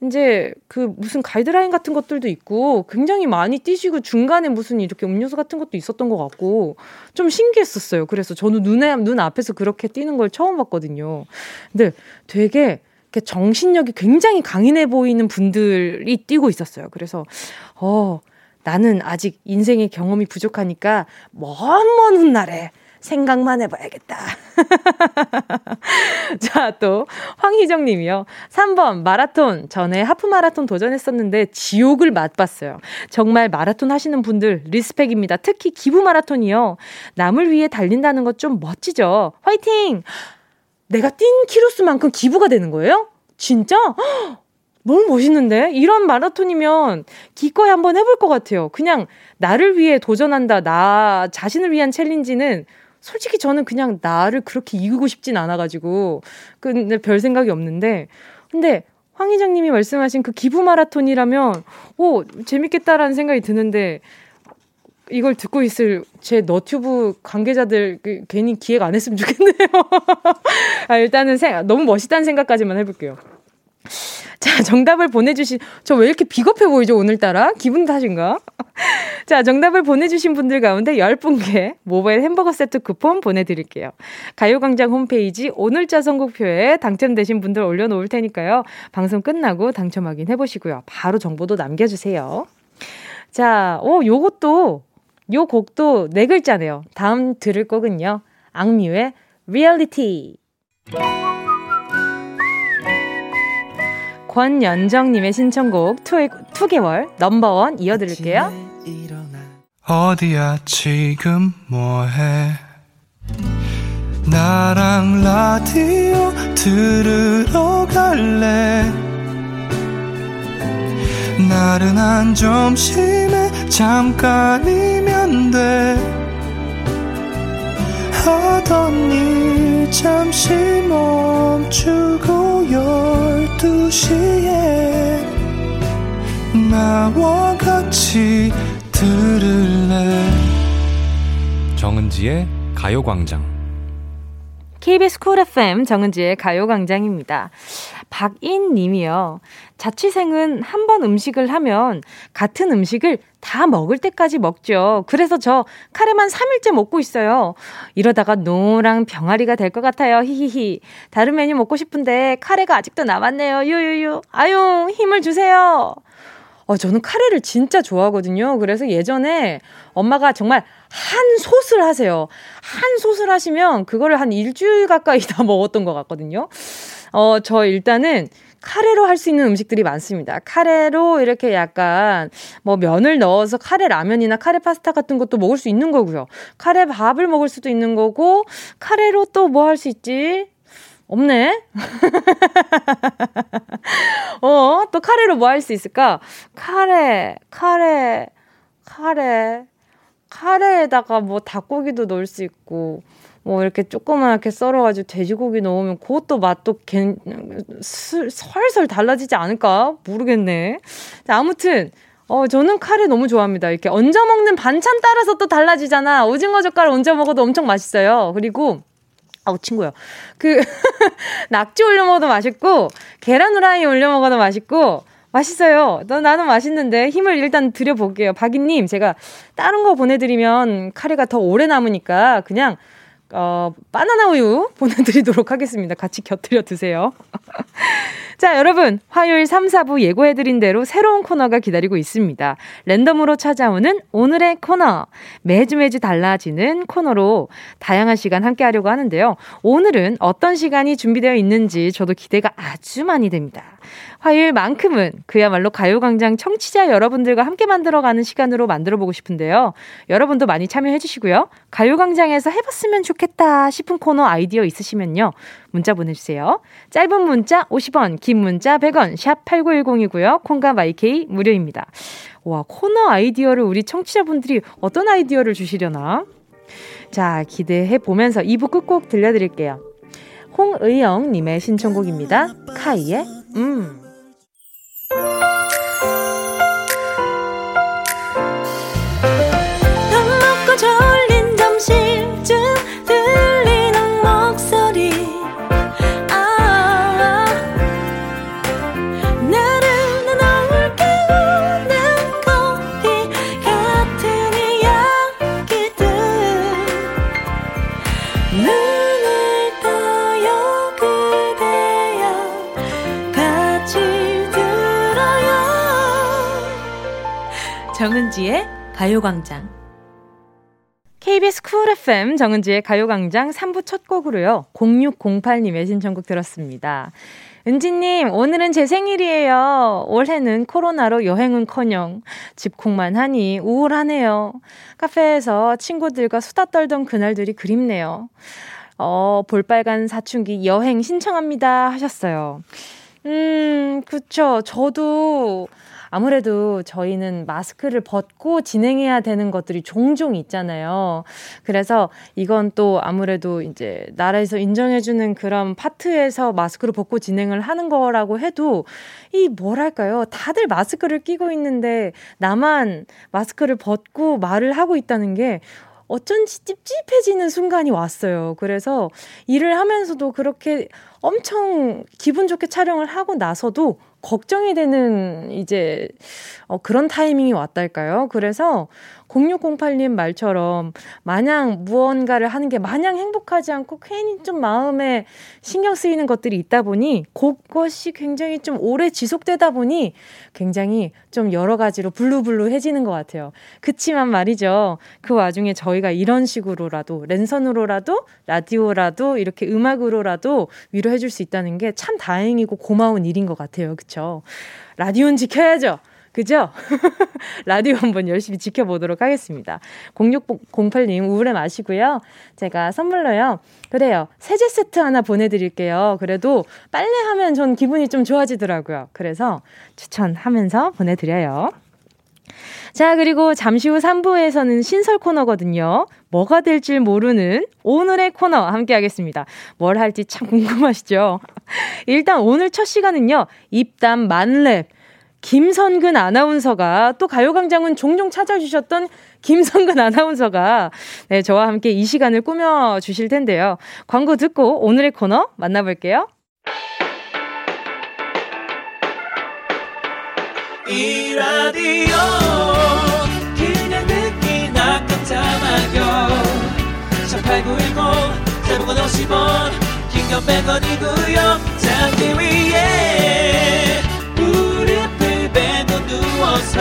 이제 그 무슨 가이드라인 같은 것들도 있고 굉장히 많이 뛰시고 중간에 무슨 이렇게 음료수 같은 것도 있었던 것 같고 좀 신기했었어요. 그래서 저는 눈에, 눈 앞에서 그렇게 뛰는 걸 처음 봤거든요. 근데 되게 정신력이 굉장히 강인해 보이는 분들이 뛰고 있었어요. 그래서 어, 나는 아직 인생의 경험이 부족하니까 먼 먼 훗날에 생각만 해봐야겠다. 자, 또 황희정 님이요. 삼 번 마라톤. 전에 하프마라톤 도전했었는데 지옥을 맛봤어요. 정말 마라톤 하시는 분들 리스펙입니다. 특히 기부 마라톤이요. 남을 위해 달린다는 것 좀 멋지죠. 화이팅! 내가 뛴 키로수만큼 기부가 되는 거예요? 진짜? 너무 멋있는데? 이런 마라톤이면 기꺼이 한번 해볼 것 같아요. 그냥 나를 위해 도전한다. 나 자신을 위한 챌린지는 솔직히 저는 그냥 나를 그렇게 이기고 싶진 않아가지고 근데 별 생각이 없는데 근데 황희정님이 말씀하신 그 기부 마라톤이라면 오 재밌겠다라는 생각이 드는데 이걸 듣고 있을 제 너튜브 관계자들 괜히 기획 안 했으면 좋겠네요. 아, 일단은 생각, 너무 멋있다는 생각까지만 해볼게요. 자, 정답을 보내주신 저 왜 이렇게 비겁해 보이죠 오늘따라? 기분 탓인가? 자, 정답을 보내주신 분들 가운데 열 분께 모바일 햄버거 세트 쿠폰 보내드릴게요. 가요광장 홈페이지 오늘자 선곡표에 당첨되신 분들 올려놓을 테니까요. 방송 끝나고 당첨 확인해보시고요. 바로 정보도 남겨주세요. 자, 오, 요것도 요 곡도 네 글자네요. 다음 들을 곡은요. 악뮤의 리얼리티. 권연정님의 신청곡 투, 이 개월 넘버원 이어드릴게요. 어디야 지금 뭐해 나랑 라디오 들으러 갈래 나른한 점심에 잠깐이면 돼 하던 일 잠시 멈추고 열두 시에 나와 같이 들을래. 정은지의 가요광장. 케이비에스 Cool 에프엠 정은지의 가요광장입니다. 박인 님이요. 자취생은 한 번 음식을 하면 같은 음식을 다 먹을 때까지 먹죠. 그래서 저 카레만 삼 일째 먹고 있어요. 이러다가 노랑 병아리가 될 것 같아요. 히히히. 다른 메뉴 먹고 싶은데 카레가 아직도 남았네요. 유유유. 아유 힘을 주세요. 어, 저는 카레를 진짜 좋아하거든요. 그래서 예전에 엄마가 정말 한 솥을 하세요. 한 솥을 하시면 그거를 한 일주일 가까이 다 먹었던 것 같거든요. 어, 저 일단은 카레로 할 수 있는 음식들이 많습니다. 카레로 이렇게 약간 뭐 면을 넣어서 카레 라면이나 카레 파스타 같은 것도 먹을 수 있는 거고요. 카레 밥을 먹을 수도 있는 거고 카레로 또 뭐 할 수 있지? 없네. 어, 또 카레로 뭐 할 수 있을까? 카레, 카레, 카레, 카레에다가 뭐 닭고기도 넣을 수 있고, 뭐 이렇게 조그맣게 썰어가지고 돼지고기 넣으면 그것도 맛도 괜, 설설 달라지지 않을까? 모르겠네. 자, 아무튼. 어, 저는 카레 너무 좋아합니다. 이렇게 얹어 먹는 반찬 따라서 또 달라지잖아. 오징어 젓갈 얹어 먹어도 엄청 맛있어요. 그리고, 아우, 친구야. 그, 낙지 올려 먹어도 맛있고, 계란 후라이 올려 먹어도 맛있고, 맛있어요. 너, 나는 맛있는데, 힘을 일단 드려볼게요. 박인님, 제가 다른 거 보내드리면 카레가 더 오래 남으니까, 그냥, 어, 바나나 우유 보내드리도록 하겠습니다. 같이 곁들여 드세요. 자, 여러분. 화요일 삼, 사 부 예고해드린 대로 새로운 코너가 기다리고 있습니다. 랜덤으로 찾아오는 오늘의 코너. 매주 매주 달라지는 코너로 다양한 시간 함께 하려고 하는데요. 오늘은 어떤 시간이 준비되어 있는지 저도 기대가 아주 많이 됩니다. 화요일만큼은 그야말로 가요광장 청취자 여러분들과 함께 만들어가는 시간으로 만들어보고 싶은데요. 여러분도 많이 참여해주시고요. 가요광장에서 해봤으면 좋겠다 싶은 코너 아이디어 있으시면요. 문자 보내주세요. 짧은 문자 오십 원, 긴 문자 백 원, 샵 팔구일공이고요. 콩과 마이케이 무료입니다. 와, 코너 아이디어를 우리 청취자분들이 어떤 아이디어를 주시려나? 자, 기대해보면서 이 부 끝곡 들려드릴게요. 홍의영님의 신청곡입니다. 카이의 음. 밥 먹고 졸린 점심쯤 들리는 목소리 아, 나른한 어울 깨우는 커피 같은 이야기들 눈을 떠요 그대여 같이 들어요 정은지의 가요광장 케이비에스 쿨 에프엠 정은지의 가요광장 삼 부 첫 곡으로요. 공육공팔님의 신청곡 들었습니다. 은지님 오늘은 제 생일이에요. 올해는 코로나로 여행은커녕 집콕만 하니 우울하네요. 카페에서 친구들과 수다 떨던 그날들이 그립네요. 어, 볼빨간 사춘기 여행 신청합니다 하셨어요. 음, 그쵸. 저도 아무래도 저희는 마스크를 벗고 진행해야 되는 것들이 종종 있잖아요. 그래서 이건 또 아무래도 이제 나라에서 인정해주는 그런 파트에서 마스크를 벗고 진행을 하는 거라고 해도 이 뭐랄까요. 다들 마스크를 끼고 있는데 나만 마스크를 벗고 말을 하고 있다는 게 어쩐지 찝찝해지는 순간이 왔어요. 그래서 일을 하면서도 그렇게 엄청 기분 좋게 촬영을 하고 나서도 걱정이 되는 이제 어, 그런 타이밍이 왔달까요? 그래서 공육공팔님 말처럼 마냥 무언가를 하는 게 마냥 행복하지 않고 괜히 좀 마음에 신경 쓰이는 것들이 있다 보니 그것이 굉장히 좀 오래 지속되다 보니 굉장히 좀 여러 가지로 블루블루해지는 것 같아요. 그치만 말이죠. 그 와중에 저희가 이런 식으로라도 랜선으로라도 라디오라도 이렇게 음악으로라도 위로해 줄 수 있다는 게 참 다행이고 고마운 일인 것 같아요. 그쵸? 라디오는 지켜야죠. 그죠? 라디오 한번 열심히 지켜보도록 하겠습니다. 공육공팔 님 우울해 마시고요. 제가 선물로요. 그래요. 세제 세트 하나 보내드릴게요. 그래도 빨래하면 전 기분이 좀 좋아지더라고요. 그래서 추천하면서 보내드려요. 자, 그리고 잠시 후 삼 부에서는 신설 코너거든요. 뭐가 될지 모르는 오늘의 코너 함께 하겠습니다. 뭘 할지 참 궁금하시죠? 일단 오늘 첫 시간은요. 입담 만렙. 김선근 아나운서가 또 가요광장은 종종 찾아주셨던 김선근 아나운서가 네, 저와 함께 이 시간을 꾸며주실 텐데요. 광고 듣고 오늘의 코너 만나볼게요. 이 라디오 그냥 듣기나 깜짝마요 일팔구일공 대목은 오십 원 긴건 백 원이고요 잠기 위에 무릎을 베고 누워서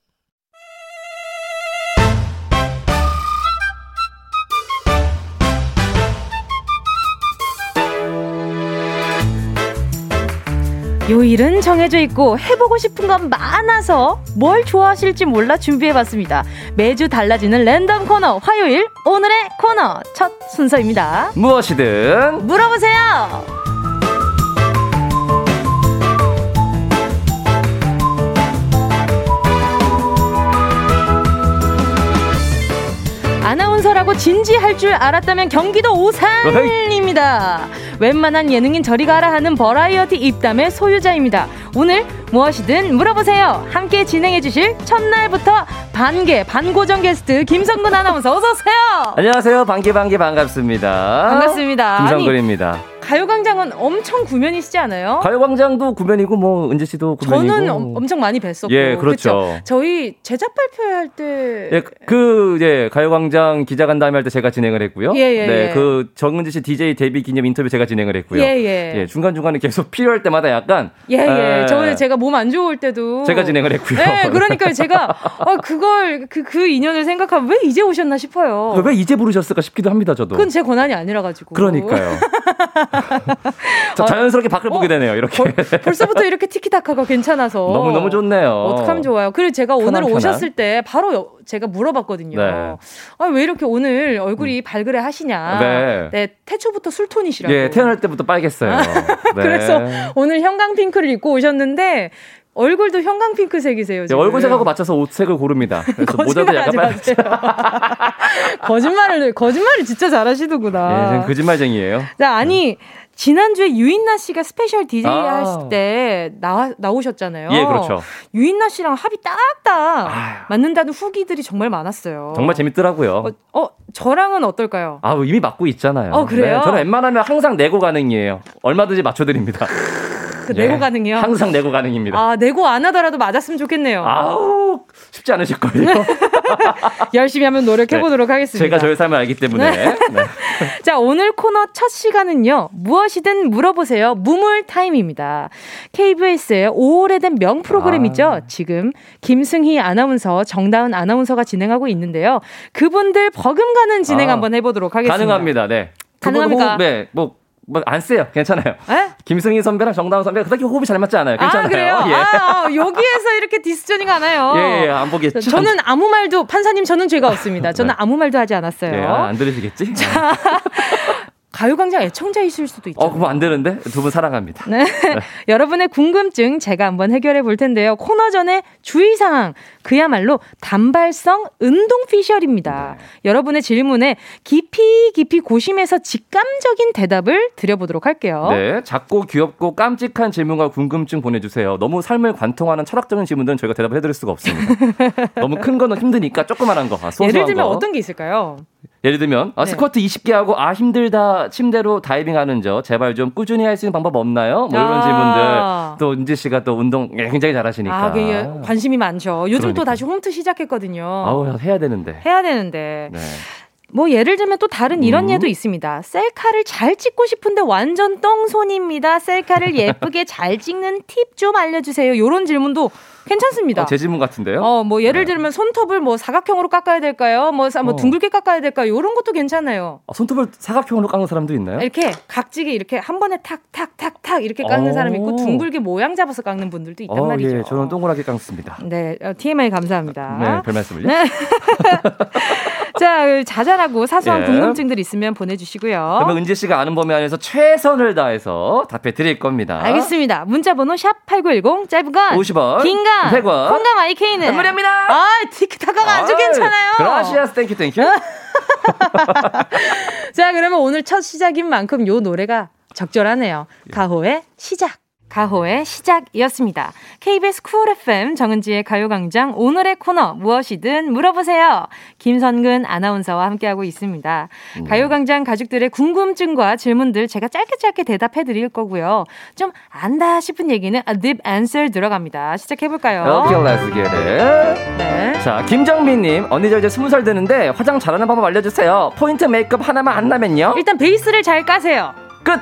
요일은 정해져 있고 해보고 싶은 건 많아서 뭘 좋아하실지 몰라 준비해봤습니다. 매주 달라지는 랜덤 코너 화요일 오늘의 코너 첫 순서입니다. 무엇이든 물어보세요. 아나운서라고 진지할 줄 알았다면 경기도 오산입니다. 웬만한 예능인 저리 가라 하는 버라이어티 입담의 소유자입니다. 오늘 무엇이든 물어보세요. 함께 진행해 주실 첫날부터 반개 반고정 게스트 김선근 아나운서 어서 오세요. 안녕하세요. 반개 반개 반갑습니다. 반갑습니다. 김선근입니다. 아니, 가요광장은 엄청 구면이시지 않아요? 가요광장도 구면이고 뭐 은지 씨도 구면이고 저는 어, 엄청 많이 뵀었고 예, 그렇죠. 그쵸? 저희 제작 발표할 때 예, 그 예, 가요광장 기자간담회 할 때 제가 진행을 했고요. 예, 예, 네, 예. 그 정은지 씨 디제이 데뷔 기념 인터뷰 제가 진행을 했고요. 예, 예. 예, 중간중간에 계속 필요할 때마다 약간 예, 예. 에... 저는 제가 몸 안 좋을 때도 제가 진행을 했고요. 네, 그러니까 제가 어, 그걸 그, 그 인연을 생각하면 왜 이제 오셨나 싶어요. 왜 이제 부르셨을까 싶기도 합니다, 저도. 그건 제 권한이 아니라 가지고. 그러니까요. 자, 자연스럽게 밖을 어, 보게 되네요, 이렇게. 벌, 벌써부터 이렇게 티키타카가 괜찮아서 너무 너무 좋네요. 어떡하면 좋아요. 그리고 제가 편안, 오늘 편안. 오셨을 때 바로 여, 제가 물어봤거든요. 네. 아, 왜 이렇게 오늘 얼굴이 음. 발그레 하시냐. 네. 네, 태초부터 술톤이시라고. 예, 태어날 때부터 빨갰어요. 네. 그래서 오늘 형광핑크를 입고 오셨는데. 얼굴도 형광핑크색이세요. 네, 얼굴색하고 맞춰서 옷색을 고릅니다. 모자도 약간 빨간색. 거짓말을 거짓말을 진짜 잘하시더구나. 예, 저는 거짓말쟁이에요. 자, 아니 지난주에 유인나 씨가 스페셜 디제이 아. 하실 때 나와 나오셨잖아요. 예, 그렇죠. 유인나 씨랑 합이 딱딱 아유. 맞는다는 후기들이 정말 많았어요. 정말 재밌더라고요. 어, 어 저랑은 어떨까요? 아, 이미 맞고 있잖아요. 어, 그래요? 네, 저는 웬만하면 항상 내고 가능이에요. 얼마든지 맞춰드립니다. 내고 예, 가능이요? 항상 내고 가능입니다. 아, 내고 안 하더라도 맞았으면 좋겠네요. 아우, 쉽지 않으실 거예요. 열심히 한번 노력해보도록 네, 하겠습니다. 제가 저의 삶을 알기 때문에. 네. 자, 오늘 코너 첫 시간은요. 무엇이든 물어보세요. 무물 타임입니다. 케이비에스의 오래된 명 프로그램이죠. 아. 지금 김승희 아나운서, 정다은 아나운서가 진행하고 있는데요. 그분들 버금가는 진행 아. 한번 해보도록 하겠습니다. 가능합니다. 네. 가능합니까? 네. 뭐. 뭐 안 쓰요. 괜찮아요. 에? 김승희 선배랑 정다은 선배가 그렇게 호흡이 잘 맞지 않아요. 괜찮아요. 아, 그래요? 예. 아, 아, 여기에서 이렇게 디스전이 가나요? 예, 예, 안 보겠죠. 저는 아무 말도, 판사님 저는 죄가 없습니다. 저는 네. 아무 말도 하지 않았어요. 예, 안 들으시겠지? 자, 가요광장 애청자이실 수도 있죠. 어, 그럼 안 되는데? 두 분 사랑합니다. 네. 네. 여러분의 궁금증 제가 한번 해결해 볼 텐데요. 코너 전에 주의사항. 그야말로 단발성 운동 피셜입니다. 네. 여러분의 질문에 깊이 깊이 고심해서 직감적인 대답을 드려보도록 할게요. 네, 작고 귀엽고 깜찍한 질문과 궁금증 보내주세요. 너무 삶을 관통하는 철학적인 질문들은 저희가 대답을 해드릴 수가 없습니다. 너무 큰 거는 힘드니까 조그만한 거, 소소한 거. 예를 들면 거. 어떤 게 있을까요? 예를 들면 아, 네. 스쿼트 이십 개 하고 아 힘들다 침대로 다이빙하는 저 제발 좀 꾸준히 할 수 있는 방법 없나요? 뭐 이런 아~ 질문들. 또 은지 씨가 또 운동 굉장히 잘하시니까. 아, 그게 관심이 많죠. 요즘 그러니까. 또 다시 홈트 시작했거든요. 아우 해야 되는데. 해야 되는데. 네. 뭐 예를 들면 또 다른 이런 음. 예도 있습니다. 셀카를 잘 찍고 싶은데 완전 똥손입니다. 셀카를 예쁘게 잘 찍는 팁 좀 알려주세요. 이런 질문도 괜찮습니다. 어, 제 질문 같은데요? 어, 뭐 예를 네. 들면 손톱을 뭐 사각형으로 깎아야 될까요? 뭐, 뭐 어. 둥글게 깎아야 될까요? 이런 것도 괜찮아요. 어, 손톱을 사각형으로 깎는 사람도 있나요? 이렇게 각지게 이렇게 한 번에 탁탁탁탁 이렇게 깎는 어. 사람이 있고 둥글게 모양 잡아서 깎는 분들도 있단 어, 말이죠. 예, 저는 동그랗게 깎습니다. 네, 어, 티엠아이 감사합니다. 네, 별 말씀을요. 네. 자, 자잘하고 사소한 예. 궁금증들 있으면 보내주시고요. 그러면 은지 씨가 아는 범위 안에서 최선을 다해서 답해 드릴 겁니다. 알겠습니다. 문자번호 샵팔구일공, 짧은 건 오십 원, 긴 건 백 원, 콩감 아이케이는 무료입니다. 아, 티키타카가 아주 괜찮아요. 그라시아스, 땡큐 땡큐. 자, 그러면 오늘 첫 시작인 만큼 요 노래가 적절하네요. 예. 가호의 시작. 가호의 시작이었습니다. 케이비에스 쿨 에프엠 정은지의 가요광장, 오늘의 코너 무엇이든 물어보세요. 김선근 아나운서와 함께하고 있습니다. 네. 가요광장 가족들의 궁금증과 질문들 제가 짧게 짧게 대답해드릴 거고요. 좀 안다 싶은 얘기는 a deep answer 들어갑니다. 시작해볼까요? Okay, let's get it. 네. 자, 김정민님, 언니 저 이제 스무 살 되는데 화장 잘하는 방법 알려주세요. 포인트 메이크업 하나만 안 나면요? 일단 베이스를 잘 까세요. 끝!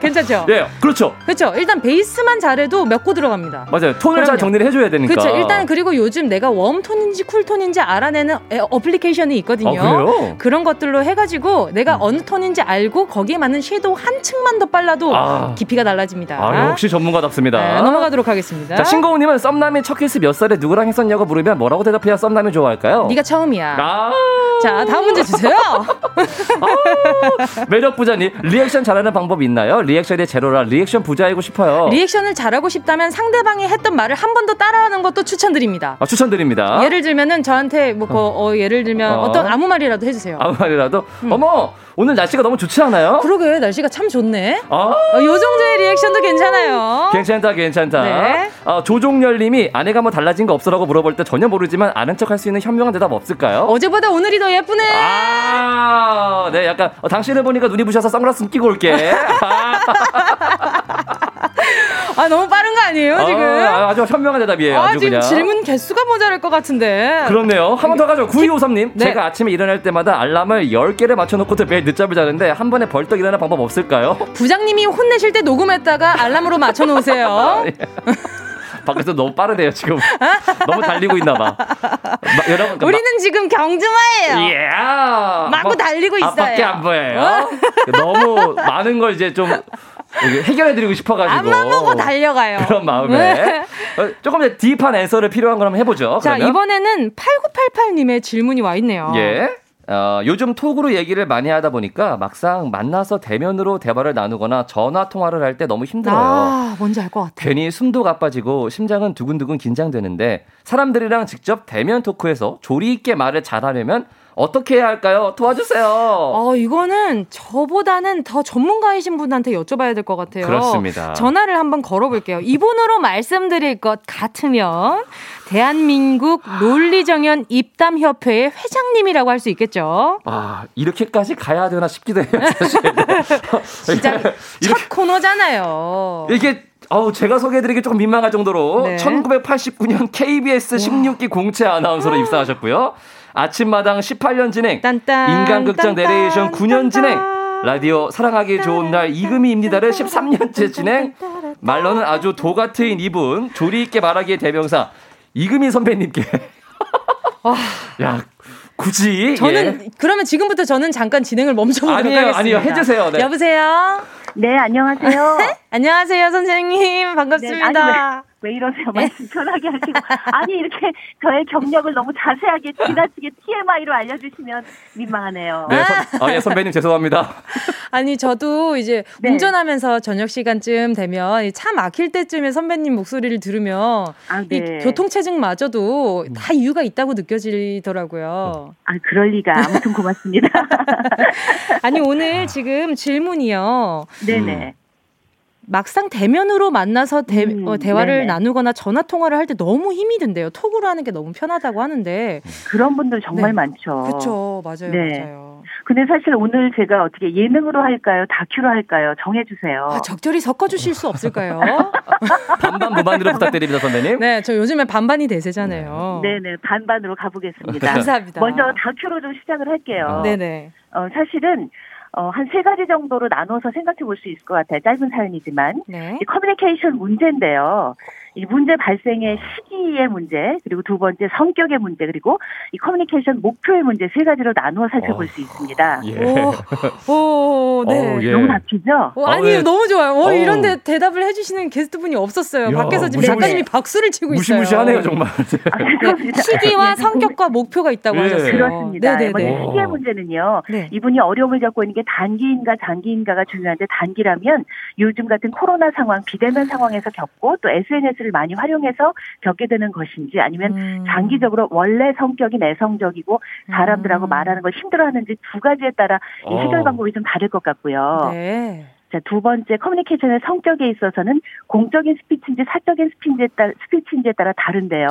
괜찮죠? 예, 그렇죠. 그렇죠. 일단 베이스만 잘해도 몇 곡 들어갑니다. 맞아요. 톤을 그럼요. 잘 정리를 해줘야 되니까. 그렇죠. 일단 그리고 요즘 내가 웜톤인지 쿨톤인지 알아내는 어플리케이션이 있거든요. 아, 그래요? 그런 것들로 해가지고 내가 어느 톤인지 알고 거기에 맞는 섀도우 한 층만 더 빨라도 아. 깊이가 달라집니다. 아, 역시 전문가답습니다. 네, 넘어가도록 하겠습니다. 자, 신고우님은 썸남이 첫 키스 몇 살에 누구랑 했었냐고 물으면 뭐라고 대답해야 썸남이 좋아할까요? 네가 처음이야. 아. 자, 다음 문제 주세요. 아. 매력 부자님, 리액션 잘하는 방법 있나요? 리액션이 제로라 리액션 부자이고 싶어요. 리액션을 잘하고 싶다면 상대방이 했던 말을 한 번 더 따라하는 것도 추천드립니다. 아, 추천드립니다. 예를 들면은 저한테 뭐 어. 어, 예를 들면 어. 어떤 아무 말이라도 해주세요. 아무 말이라도? 음. 어머, 오늘 날씨가 너무 좋지 않아요? 그러게, 날씨가 참 좋네. 아, 어, 요 정도의 리액션도 괜찮아요. 괜찮다, 괜찮다. 네. 어, 조종열님이 아내가 뭐 달라진 거 없어라고 물어볼 때 전혀 모르지만 아는 척할 수 있는 현명한 대답 없을까요? 어제보다 오늘이 더 예쁘네. 아, 네, 약간 어, 당신을 보니까 눈이 부셔서 선글라스 끼고 올게. 아, 너무 빠른 거 아니에요 지금? 아, 아주 현명한 대답이에요. 아, 아주 지금 그냥. 질문 개수가 모자랄 것 같은데. 그렇네요. 한 번 더 가죠. 구이오삼님. 네. 제가 아침에 일어날 때마다 알람을 열 개를 맞춰놓고 매일 늦잠을 자는데 한 번에 벌떡 일어나는 방법 없을까요? 부장님이 혼내실 때 녹음했다가 알람으로 맞춰놓으세요. 밖에서 너무 빠르네요 지금. 너무 달리고 있나봐. 여러분, 우리는 막, 지금 경주마예요. Yeah. 마구 막, 달리고 있어요. 앞밖에 안 보여요. 너무 많은 걸 이제 좀 해결해드리고 싶어가지고 앞만 보고 달려가요. 그런 마음에 조금 딥한 앤서를 필요한 걸 한번 해보죠. 자, 그러면. 이번에는 팔구팔팔님의 질문이 와 있네요. 예. 어, 요즘 톡으로 얘기를 많이 하다 보니까 막상 만나서 대면으로 대화를 나누거나 전화 통화를 할 때 너무 힘들어요. 아, 뭔지 알 것 같아. 괜히 숨도 가빠지고 심장은 두근두근 긴장되는데 사람들이랑 직접 대면 토크에서 조리 있게 말을 잘하려면 어떻게 해야 할까요? 도와주세요. 어, 이거는 저보다는 더 전문가이신 분한테 여쭤봐야 될 것 같아요. 그렇습니다. 전화를 한번 걸어볼게요. 이분으로 말씀드릴 것 같으면 대한민국 논리정연 입담협회의 회장님이라고 할 수 있겠죠. 아, 이렇게까지 가야 되나 싶기도 해요. 사실. 시작 첫 코너잖아요. 이게 아우, 제가 소개해드리기 조금 민망할 정도로 네. 천구백팔십구년 케이비에스 십육기 공채 아나운서로 입사하셨고요. 아침마당 십팔년 진행, 딴딴, 인간극장 딴딴, 내레이션 구년 딴딴, 진행, 라디오 사랑하기 좋은 날 이금희입니다를 십삼년째 진행, 말로는 아주 도가 트인 이분, 조리 있게 말하기의 대명사 이금희 선배님께. 야, 굳이 저는 예. 그러면 지금부터 저는 잠깐 진행을 멈춰보도록 아니에요, 하겠습니다. 아니요, 해주세요. 네. 여보세요. 네, 안녕하세요. 안녕하세요, 선생님. 반갑습니다. 네, 왜 이러세요? 말씀 편하게 하시고. 아니, 이렇게 저의 경력을 너무 자세하게 지나치게 티엠아이로 알려주시면 민망하네요. 네, 선, 아, 예, 선배님 죄송합니다. 아니, 저도 이제 네. 운전하면서 저녁 시간쯤 되면 차 막힐 때쯤에 선배님 목소리를 들으면 아, 네. 이 교통체증마저도 다 이유가 있다고 느껴지더라고요. 아, 그럴 리가. 아무튼 고맙습니다. 아니, 오늘 지금 질문이요. 네네. 음. 막상 대면으로 만나서 대, 음, 어, 대화를 네네. 나누거나 전화 통화를 할 때 너무 힘이 든대요. 톡으로 하는 게 너무 편하다고 하는데 그런 분들 정말 네. 많죠. 그렇죠, 맞아요, 네. 맞아요. 근데 사실 오늘 제가 어떻게 예능으로 할까요? 다큐로 할까요? 정해주세요. 아, 적절히 섞어주실 수 없을까요? 반반 무반으로 부탁드립니다, 선배님. 네, 저 요즘에 반반이 대세잖아요. 네네, 반반으로 가보겠습니다. 감사합니다. 먼저 다큐로 좀 시작을 할게요. 네네. 어, 사실은 어, 한 세 가지 정도로 나눠서 생각해 볼 수 있을 것 같아요. 짧은 사연이지만. 네. 이 커뮤니케이션 문제인데요. 이 문제 발생의 시기의 문제, 그리고 두 번째 성격의 문제, 그리고 이 커뮤니케이션 목표의 문제 세 가지로 나누어 살펴볼 오. 수 있습니다. 예. 오, 오, 네. 오, 예. 너무 바뀌죠? 오, 아니요, 너무 좋아요. 오, 오. 이런데 대답을 해주시는 게스트분이 없었어요. 이야, 밖에서 지금 작가님이 박수를 치고 무시무시 있어요. 무시무시하네요, 정말. 아, 시기와 네, 성격과 목표가 있다고 예. 하셨어요. 그렇습니다. 네, 네, 시기의 문제는요. 네. 이분이 어려움을 겪고 있는 게 단기인가 장기인가가 중요한데, 단기라면 요즘 같은 코로나 상황, 비대면 상황에서 겪고 또 에스엔에스를 많이 활용해서 겪게 되는 것인지, 아니면 음. 장기적으로 원래 성격이 내성적이고 사람들하고 음. 말하는 걸 힘들어하는지, 두 가지에 따라 이 해결 방법이 좀 다를 것 같고요. 네. 자, 두 번째, 커뮤니케이션의 성격에 있어서는 공적인 스피치인지 사적인 스피치인지에 따라, 스피치인지에 따라 다른데요.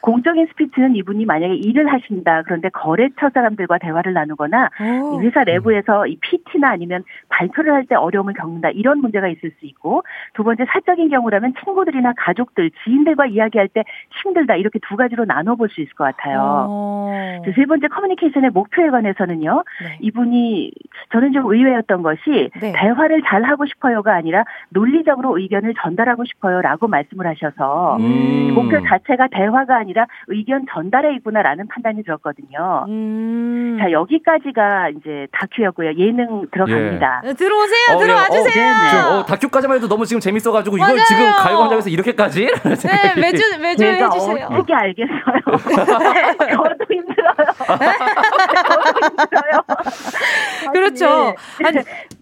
공적인 스피치는 이분이 만약에 일을 하신다, 그런데 거래처 사람들과 대화를 나누거나 오. 회사 내부에서 이 피티나 아니면 발표를 할 때 어려움을 겪는다, 이런 문제가 있을 수 있고, 두 번째 사적인 경우라면 친구들이나 가족들, 지인들과 이야기할 때 힘들다, 이렇게 두 가지로 나눠볼 수 있을 것 같아요. 세 번째, 커뮤니케이션의 목표에 관해서는요. 네. 이분이, 저는 좀 의외였던 것이 네. 대화를 잘 하고 싶어요가 아니라 논리적으로 의견을 전달하고 싶어요 라고 말씀을 하셔서 음. 목표 자체가 대화가 아니라 아니라 의견 전달회이구나라는 판단이 들었거든요. 음. 자, 여기까지가 이제 다큐였고요. 예능 들어갑니다. 예. 들어오세요. 어, 들어와 예. 주세요. 어, 지금, 어, 다큐까지만 해도 너무 지금 재밌어가지고 이걸 맞아요. 지금 가요광장에서 이렇게까지? 네, 매주 매주 해주세요. 어떻게 알겠어요. 저도 힘들어요. 저도 힘들어요. 그렇죠. 아니,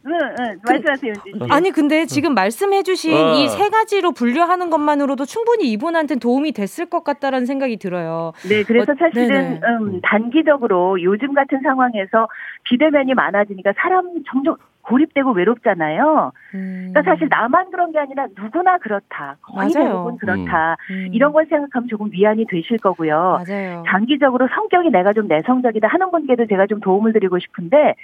응, 응, 말씀하세요. 그, 아니 근데 지금 말씀해주신 어. 이 세 가지로 분류하는 것만으로도 충분히 이분한테는 도움이 됐을 것 같다라는 생각이 들어요. 네, 그래서 어, 사실은 음, 단기적으로 요즘 같은 상황에서 비대면이 많아지니까 사람 점점 고립되고 외롭잖아요. 음. 그러니까 사실 나만 그런 게 아니라 누구나 그렇다. 거의 맞아요. 대부분 그렇다. 음. 이런 걸 생각하면 조금 위안이 되실 거고요. 맞아요. 장기적으로 성격이 내가 좀 내성적이다 하는 분께도 제가 좀 도움을 드리고 싶은데,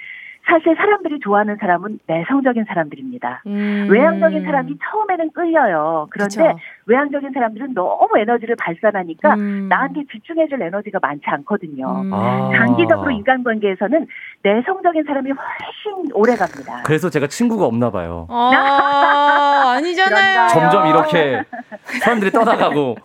사실 사람들이 좋아하는 사람은 내성적인 사람들입니다. 음. 외향적인 사람이 처음에는 끌려요. 그런데 그쵸. 외향적인 사람들은 너무 에너지를 발산하니까 음. 나한테 집중해줄 에너지가 많지 않거든요. 음. 아. 장기적으로 인간관계에서는 내성적인 사람이 훨씬 오래갑니다. 그래서 제가 친구가 없나 봐요. 아, 아니잖아요. 점점 이렇게 사람들이 떠나가고.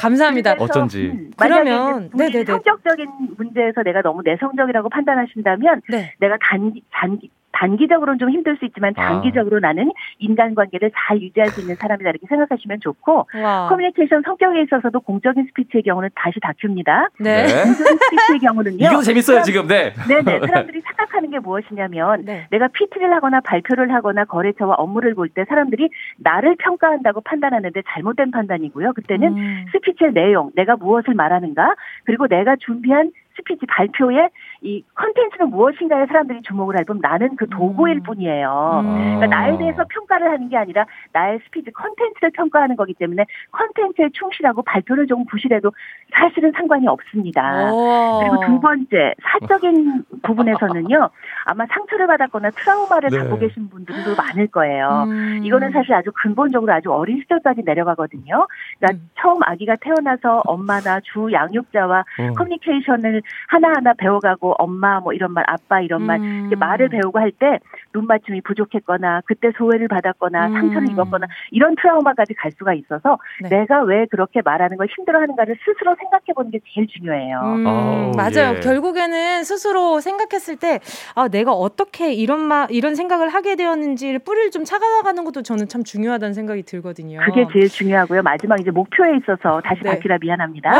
감사합니다. 어쩐지. 음, 그러면 네네네. 성격적인 문제에서 내가 너무 내성적이라고 판단하신다면 네. 내가 단기 단기 단기적으로는 좀 힘들 수 있지만 장기적으로 아. 나는 인간관계를 잘 유지할 수 있는 사람이다, 이렇게 생각하시면 좋고, 와. 커뮤니케이션 성격에 있어서도 공적인 스피치의 경우는 다시 다큐입니다. 네. 공적인 스피치의 경우는요. 이거 재밌어요, 지금. 네. 네네. 사람들이 착각하는 게 무엇이냐면 네. 내가 피티를 하거나 발표를 하거나 거래처와 업무를 볼 때 사람들이 나를 평가한다고 판단하는데 잘못된 판단이고요. 그때는 음. 스피치의 내용, 내가 무엇을 말하는가, 그리고 내가 준비한 스피치 발표에 이 컨텐츠는 무엇인가에 사람들이 주목을 할 뿐 나는 그 도구일 뿐이에요. 음. 그러니까 나에 대해서 평가를 하는 게 아니라 나의 스피치 컨텐츠를 평가하는 거기 때문에 컨텐츠에 충실하고 발표를 조금 부실해도 사실은 상관이 없습니다. 오. 그리고 두 번째, 사적인 부분에서는요. 아마 상처를 받았거나 트라우마를 네. 갖고 계신 분들도 많을 거예요. 음. 이거는 사실 아주 근본적으로 아주 어린 시절까지 내려가거든요. 그러니까 음. 처음 아기가 태어나서 엄마나 주 양육자와 음. 커뮤니케이션을 하나하나 배워가고 엄마 뭐 이런 말, 아빠 이런 말 음. 이렇게 말을 배우고 할 때 눈맞춤이 부족했거나 그때 소외를 받았거나 음. 상처를 입었거나 이런 트라우마까지 갈 수가 있어서 네. 내가 왜 그렇게 말하는 걸 힘들어하는가를 스스로 생각해보는 게 제일 중요해요. 음. 오, 맞아요. 예. 결국에는 스스로 생각했을 때 아, 내가 어떻게 이런 마, 이런 생각을 하게 되었는지를 뿌리를 좀 찾아가는 것도 저는 참 중요하다는 생각이 들거든요. 그게 제일 중요하고요. 마지막 이제 목표에 있어서 다시 네. 바뀌라 미안합니다.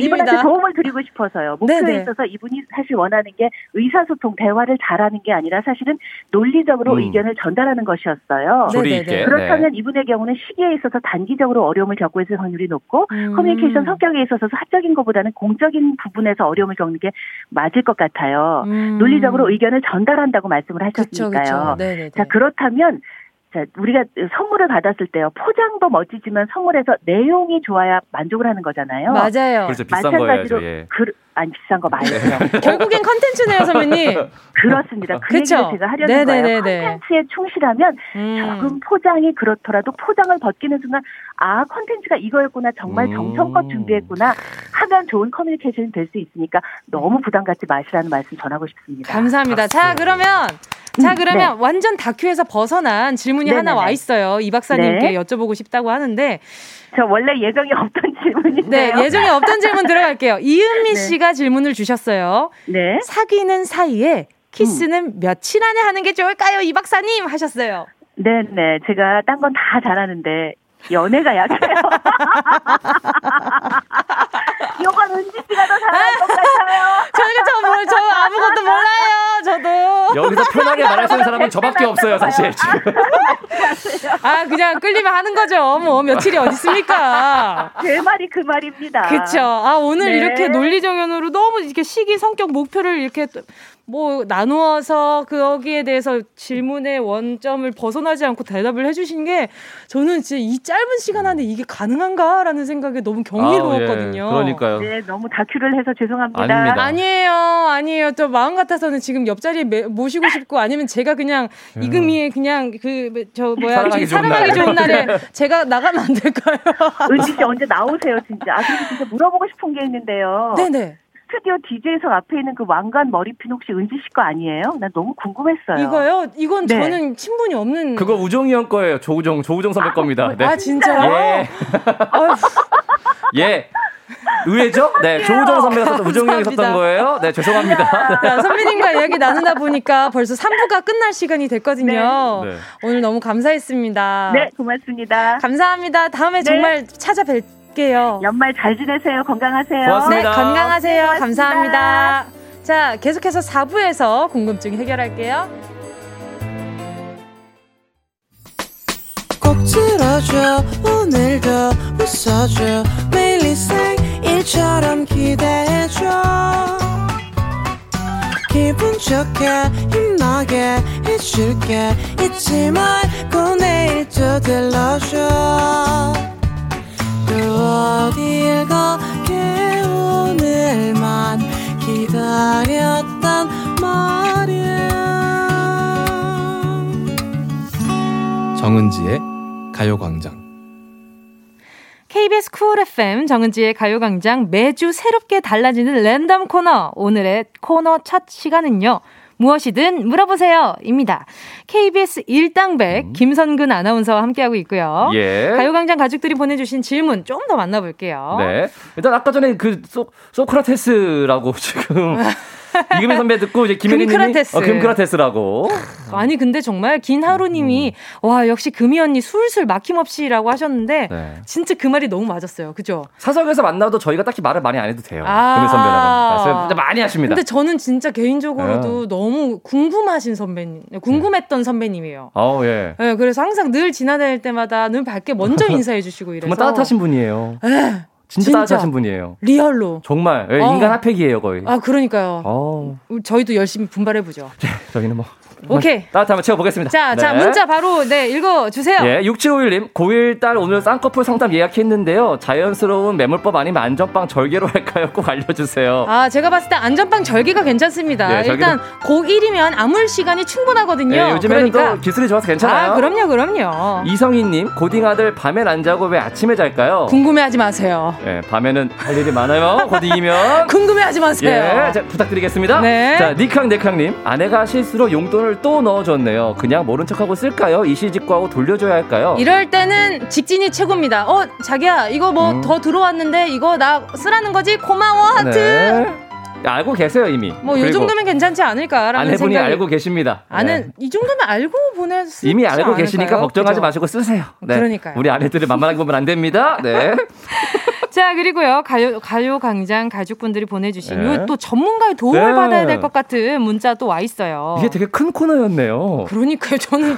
이분한테 도움을 드리고 싶어서요. 목표에 네네. 있어서 이분이 사실 원하는 게 의사소통, 대화를 잘하는 게 아니라 사실은 논리적으로 음. 의견을 전달하는 것이었어요. 네네네. 그렇다면 네. 이분의 경우는 시기에 있어서 단기적으로 어려움을 겪고 있을 확률이 높고 음. 커뮤니케이션 성격에 있어서 사적인 것보다는 공적인 부분에서 어려움을 겪는 게 맞을 것 같아요. 음. 논리적으로 의견을 전달한다고 말씀을 하셨으니까요. 그쵸, 그쵸. 자, 그렇다면 자, 우리가 선물을 받았을 때요. 포장도 멋지지만 선물에서 내용이 좋아야 만족을 하는 거잖아요. 맞아요. 그래서 비싼 거예요. 예. 그, 아니 비싼 거 말고요. 결국엔 컨텐츠네요, 선배님. 그렇습니다. 그 그쵸? 얘기를 제가 하려는 네네네네. 거예요. 컨텐츠에 충실하면 음. 조금 포장이 그렇더라도 포장을 벗기는 순간 아, 컨텐츠가 이거였구나. 정말 음. 정성껏 준비했구나. 하면 좋은 커뮤니케이션이 될 수 있으니까 너무 부담 갖지 마시라는 말씀 전하고 싶습니다. 감사합니다. 박수. 자, 그러면 자 그러면 네. 완전 다큐에서 벗어난 질문이 네네네. 하나 와 있어요. 이 박사님께 네. 여쭤보고 싶다고 하는데 저 원래 예정이 없던 질문인데요. 네, 예정이 없던 질문 들어갈게요. 이은미 네. 씨가 질문을 주셨어요. 네. 사귀는 사이에 키스는 음. 며칠 안에 하는 게 좋을까요? 이 박사님 하셨어요. 네네. 제가 딴 건 다 잘하는데 연애가 약해요. 요건 은지 씨가 더 잘하는 것 같아요. 저희가 저, 저 아무것도 몰라요. 저도. 여기서 편하게 말할 수 있는 사람은 저밖에 없어요, 사실. 지금. 아, 그냥 끌리면 하는 거죠. 뭐 며칠이 어디 있습니까? 제 말이 그 말입니다. 그렇죠. 아, 오늘 네. 이렇게 논리정연으로 너무 이렇게 시기, 성격, 목표를 이렇게 뭐 나누어서 거기에 대해서 질문의 원점을 벗어나지 않고 대답을 해주신 게 저는 진짜 이 짧은 시간 안에 이게 가능한가라는 생각에 너무 경이로웠거든요. 아, 예. 그러니까요. 네, 너무 다큐를 해서 죄송합니다. 아닙니다. 아니에요, 아니에요. 또 마음 같아서는 지금 옆자리에 매, 모시고 싶고 아니면 제가 그냥 음. 이금희의 그냥 그 저 뭐야 사랑하기, 사랑하기 좋은 날에 제가 나가면 안 될까요? 은지 씨 언제 나오세요, 진짜? 아, 근데 진짜 물어보고 싶은 게 있는데요. 네네. 스튜디오 디제이석 앞에 있는 그 왕관 머리핀 혹시 은지 씨 거 아니에요? 난 너무 궁금했어요. 이거요? 이건 네. 저는 친분이 없는. 그거 우종이 형 거예요. 조우종, 조우종 선배 아, 겁니다. 네. 아, 진짜요? 예. 예. 의외죠? 네, 조우정 선배가 썼던, 우정이 형이 썼던 거예요. 네, 죄송합니다. 자, 선배님과 이야기 나누다 보니까 벌써 삼 부가 끝날 시간이 됐거든요. 네. 네. 오늘 너무 감사했습니다. 네, 고맙습니다. 감사합니다. 다음에 네. 정말 찾아뵐게요. 연말 잘 지내세요. 건강하세요. 고맙습니다. 네, 건강하세요. 고맙습니다. 감사합니다. 자, 계속해서 사 부에서 궁금증 해결할게요. 꼭 들어줘. 오늘도 웃어줘. 매일 일상일처럼 기대해줘. 기분 좋게 힘나게 해줄게. 잊지 말고 내일 또 들러줘. 또 어딜 가게 오늘만 기다렸단 말이야. 정은지의 가요광장. 케이비에스 Cool 에프엠 정은지의 가요광장. 매주 새롭게 달라지는 랜덤 코너. 오늘의 코너 첫 시간은요. 무엇이든 물어보세요 입니다. 케이비에스 일당백 음. 김선근 아나운서와 함께하고 있고요. 예. 가요광장 가족들이 보내주신 질문 좀 더 만나볼게요. 네. 일단 아까 전에 그 소, 소크라테스라고 지금 이금희 선배 듣고 이제 김혜리님이 금크라테스. 어, 금크라테스라고. 아니 근데 정말 긴 하루님이 음. 와 역시 금희 언니 술술 막힘없이라고 하셨는데 네. 진짜 그 말이 너무 맞았어요. 그죠? 사석에서 만나도 저희가 딱히 말을 많이 안 해도 돼요. 아~ 금희 선배라면 많이 하십니다. 근데 저는 진짜 개인적으로도 네. 너무 궁금하신 선배님, 궁금했던 선배님이에요. 아 예. 네, 그래서 항상 늘 지나다닐 때마다 눈 밝게 먼저 인사해주시고 이래서 정말 따뜻하신 분이에요. 네. 진짜, 진짜 따뜻하신 분이에요. 리얼로. 정말. 예, 어. 인간 핫팩이에요, 거의. 아, 그러니까요. 어. 저희도 열심히 분발해보죠. 저희는 뭐. 오케이. 따뜻하면 채워보겠습니다. 자, 네. 자, 문자 바로, 네, 읽어주세요. 예, 육칠오일 님. 고일 딸 오늘 쌍꺼풀 상담 예약했는데요. 자연스러운 매몰법 아니면 안전빵 절개로 할까요? 꼭 알려주세요. 아, 제가 봤을 때 안전빵 절개가 괜찮습니다. 네, 일단, 고일이면 아물 시간이 충분하거든요. 예, 요즘에는 그러니까. 또 기술이 좋아서 괜찮아요. 아, 그럼요, 그럼요. 이성희님. 고딩 아들 밤엔 안 자고 왜 아침에 잘까요? 궁금해하지 마세요. 예, 밤에는 할 일이 많아요. 고딩이면 궁금해하지 마세요. 예, 자, 부탁드리겠습니다. 네. 자, 니캉 네캉님 아내가 실수로 용돈을 또 넣어줬네요. 그냥 모른 척하고 쓸까요? 이시직구하고 돌려줘야 할까요? 이럴 때는 직진이 최고입니다. 어, 자기야 이거 뭐 더 음. 들어왔는데 이거 나 쓰라는 거지? 고마워 하트. 네. 알고 계세요 이미. 뭐 이 정도면 괜찮지 않을까라는 아내분이 생각이. 아내분이 알고 계십니다. 아는 네. 이 정도면 알고 보냈을. 이미 알고 않을까요? 계시니까 걱정하지 그죠? 마시고 쓰세요. 네. 그러니까요. 우리 아내들을 만만하게 보면 안 됩니다. 네. 자 그리고요 가요 가요광장 가족분들이 보내주신 네. 요 또 전문가의 도움을 네. 받아야 될 것 같은 문자 또 와 있어요. 이게 되게 큰 코너였네요. 그러니까요 저는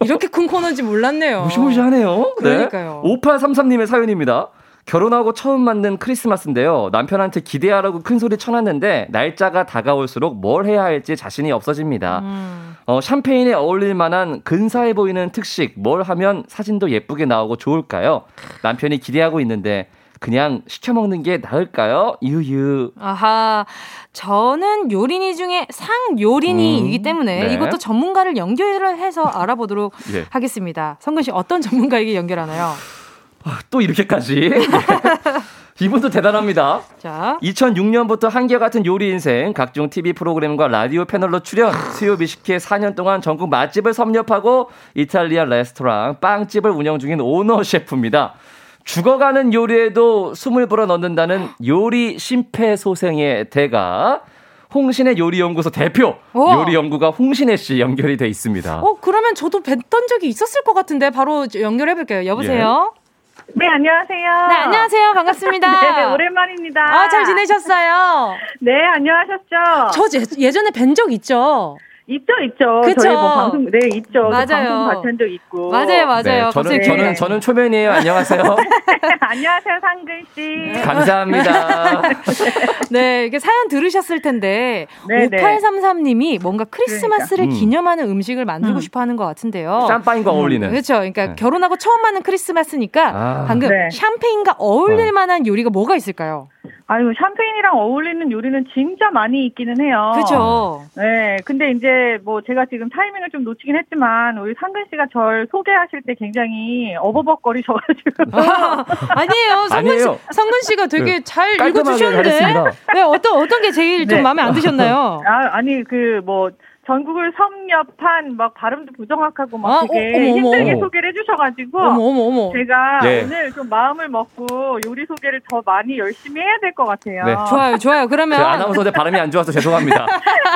이렇게 큰 코너인지 몰랐네요. 무시무시하네요. 그러니까요. 네. 오팔삼삼 님의 사연입니다. 결혼하고 처음 맞는 크리스마스인데요. 남편한테 기대하라고 큰소리 쳐놨는데 날짜가 다가올수록 뭘 해야 할지 자신이 없어집니다. 음. 어, 샴페인에 어울릴 만한 근사해 보이는 특식, 뭘 하면 사진도 예쁘게 나오고 좋을까요? 남편이 기대하고 있는데 그냥 시켜먹는 게 나을까요? 유유. 아하, 저는 요리니 중에 상요리니이기 음, 때문에 네. 이것도 전문가를 연결을 해서 알아보도록 예. 하겠습니다. 성근 씨, 어떤 전문가에게 연결하나요? 아, 또 이렇게까지? 이분도 대단합니다. 자, 이천육년부터 한결같은 요리 인생, 각종 티비 프로그램과 라디오 패널로 출연, 수요 미식회 사년 동안 전국 맛집을 섭렵하고 이탈리아 레스토랑, 빵집을 운영 중인 오너 셰프입니다. 죽어가는 요리에도 숨을 불어넣는다는 요리 심폐소생의 대가, 홍신애 요리연구소 대표, 오. 요리연구가 홍신애 씨 연결이 돼 있습니다. 어, 그러면 저도 뵀던 적이 있었을 것 같은데 바로 연결해볼게요. 여보세요? 예. 네, 안녕하세요. 네, 안녕하세요. 반갑습니다. 네, 오랜만입니다. 아, 잘 지내셨어요? 네, 안녕하셨죠? 저 예전에 뵌 적 있죠? 있죠, 있죠. 그쵸? 저희 뭐 방송, 네, 있죠. 맞아요. 방송 같이 한 적 있고. 맞아요, 맞아요. 네, 저는, 네. 저는, 저는 초면이에요. 안녕하세요. 안녕하세요, 상근씨. 감사합니다. 네, 이게 사연 들으셨을 텐데, 네, 오팔삼삼님이 네. 뭔가 크리스마스를 그러니까. 기념하는 음식을 만들고 음. 싶어 하는 것 같은데요. 샴페인과 어울리는. 음, 그렇죠. 그러니까 네. 결혼하고 처음 맞는 크리스마스니까 아, 방금 네. 샴페인과 어울릴 어. 만한 요리가 뭐가 있을까요? 아유, 샴페인이랑 어울리는 요리는 진짜 많이 있기는 해요. 그렇죠. 네, 근데 이제 뭐 제가 지금 타이밍을 좀 놓치긴 했지만 우리 상근 씨가 절 소개하실 때 굉장히 어버벅거리셔가지고 아, 아니에요, 성근 씨, 성근 씨가 되게 네. 잘 읽어주셨는데 네, 어떤 어떤 게 제일 네. 좀 마음에 안 드셨나요? 아, 아니 그 뭐. 전국을 섭렵한 막 발음도 부정확하고 막 아, 되게 어머, 어머, 힘들게 어머. 소개를 해주셔가지고 어머, 어머, 어머. 제가 네. 오늘 좀 마음을 먹고 요리 소개를 더 많이 열심히 해야 될 것 같아요. 네. 좋아요, 좋아요. 그러면 아나운서한테 발음이 안 좋아서 죄송합니다.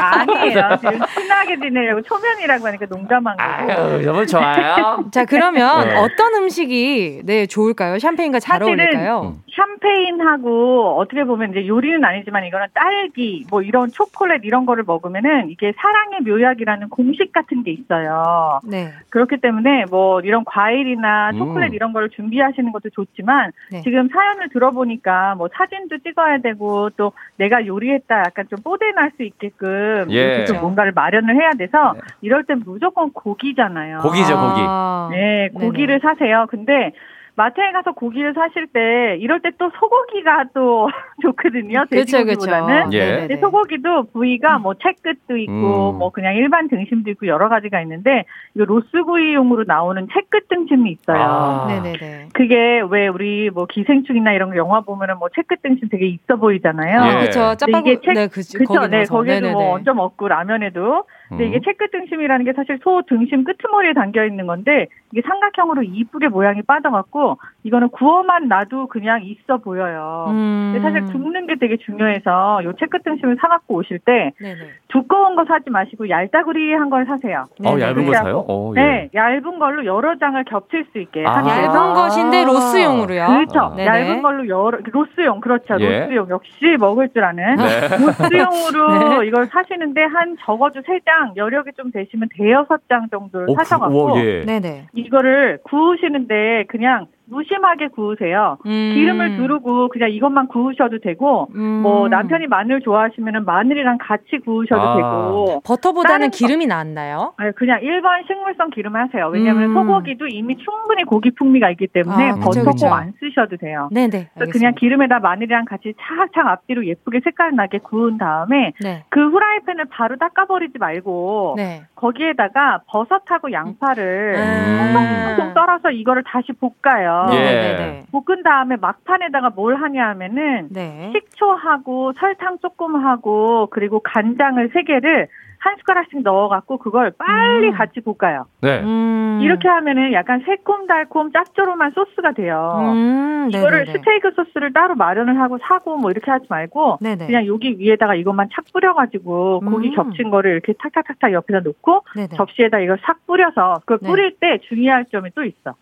아니에요. 지금 친하게 지내려고 초면이라고 하니까 농담한 거고. 너무 좋아요. 자, 그러면 네. 어떤 음식이 네 좋을까요? 샴페인과 잘 어울릴까요? 샴페인하고 어떻게 보면 이제 요리는 아니지만 이거는 딸기 뭐 이런 초콜릿 이런 거를 먹으면은 이게 사랑의 묘약이라는 공식 같은 게 있어요. 네. 그렇기 때문에 뭐 이런 과일이나 초콜릿 음. 이런 걸 준비하시는 것도 좋지만 네. 지금 사연을 들어보니까 뭐 사진도 찍어야 되고 또 내가 요리했다 약간 좀 뽀대날 수 있게끔 예. 이렇게 좀 뭔가를 마련을 해야 돼서 네. 이럴 땐 무조건 고기잖아요. 고기죠, 고기. 아. 네, 고기를 네네. 사세요. 근데 마트에 가서 고기를 사실 때 이럴 때 또 소고기가 또 좋거든요. 돼지고기보다는. 예. 소고기도 부위가 뭐 채끝도 있고 음. 뭐 그냥 일반 등심도 있고 여러 가지가 있는데 이거 로스구이용으로 나오는 채끝 등심이 있어요. 아. 네네네. 그게 왜 우리 뭐 기생충이나 이런 거 영화 보면은 뭐 채끝 등심 되게 있어 보이잖아요. 예. 그렇죠. 짜파구. 채... 네, 그렇죠. 네, 거기에도 뭐 얹어 먹고 라면에도. 근데 이게 채끝 등심이라는 게 사실 소 등심 끝머리에 담겨 있는 건데 이게 삼각형으로 이쁘게 모양이 빠져갖고 이거는 구워만 놔도 그냥 있어 보여요. 음. 근데 사실 굽는 게 되게 중요해서 요 채끝 등심을 사갖고 오실 때 네네. 두꺼운 거 사지 마시고 얇다구리한 걸 사세요. 어, 얇은 거 사요? 오, 예. 네, 얇은 걸로 여러 장을 겹칠 수 있게. 아. 얇은 것인데 로스용으로요. 그렇죠. 아. 얇은 걸로 여러 로스용 그렇죠. 예. 로스용 역시 먹을 줄 아는 네. 로스용으로 네. 이걸 사시는데 한 적어도 세 장. 여력이 좀 되시면 대여섯 장 정도를 오, 사셔갖고 예. 네네. 이거를 구우시는데 그냥 무심하게 구우세요. 음. 기름을 두르고 그냥 이것만 구우셔도 되고 음. 뭐 남편이 마늘 좋아하시면은 마늘이랑 같이 구우셔도 아. 되고 버터보다는 기름이 낫나요? 아니, 그냥 일반 식물성 기름 하세요. 왜냐하면 음. 소고기도 이미 충분히 고기 풍미가 있기 때문에 아, 버터 꼭 안 쓰셔도 돼요. 네네. 그냥 기름에다 마늘이랑 같이 착착 앞뒤로 예쁘게 색깔 나게 구운 다음에 네. 그 후라이팬을 바로 닦아버리지 말고 네. 거기에다가 버섯하고 양파를 퐁퐁퐁 음. 썰어서 이거를 다시 볶아요. 예. 볶은 다음에 막판에다가 뭘 하냐 하면은 네. 식초하고 설탕 조금 하고 그리고 간장을 세 개를 한 숟가락씩 넣어갖고 그걸 빨리 음. 같이 볶아요. 네. 음. 이렇게 하면은 약간 새콤달콤 짭조름한 소스가 돼요. 음. 이거를 스테이크 소스를 따로 마련을 하고 사고 뭐 이렇게 하지 말고 네네. 그냥 여기 위에다가 이것만 착 뿌려가지고 음. 고기 겹친 거를 이렇게 탁탁탁탁 옆에다 놓고 네네. 접시에다 이걸 싹 뿌려서 그걸 네. 뿌릴 때 중요할 점이 또 있어.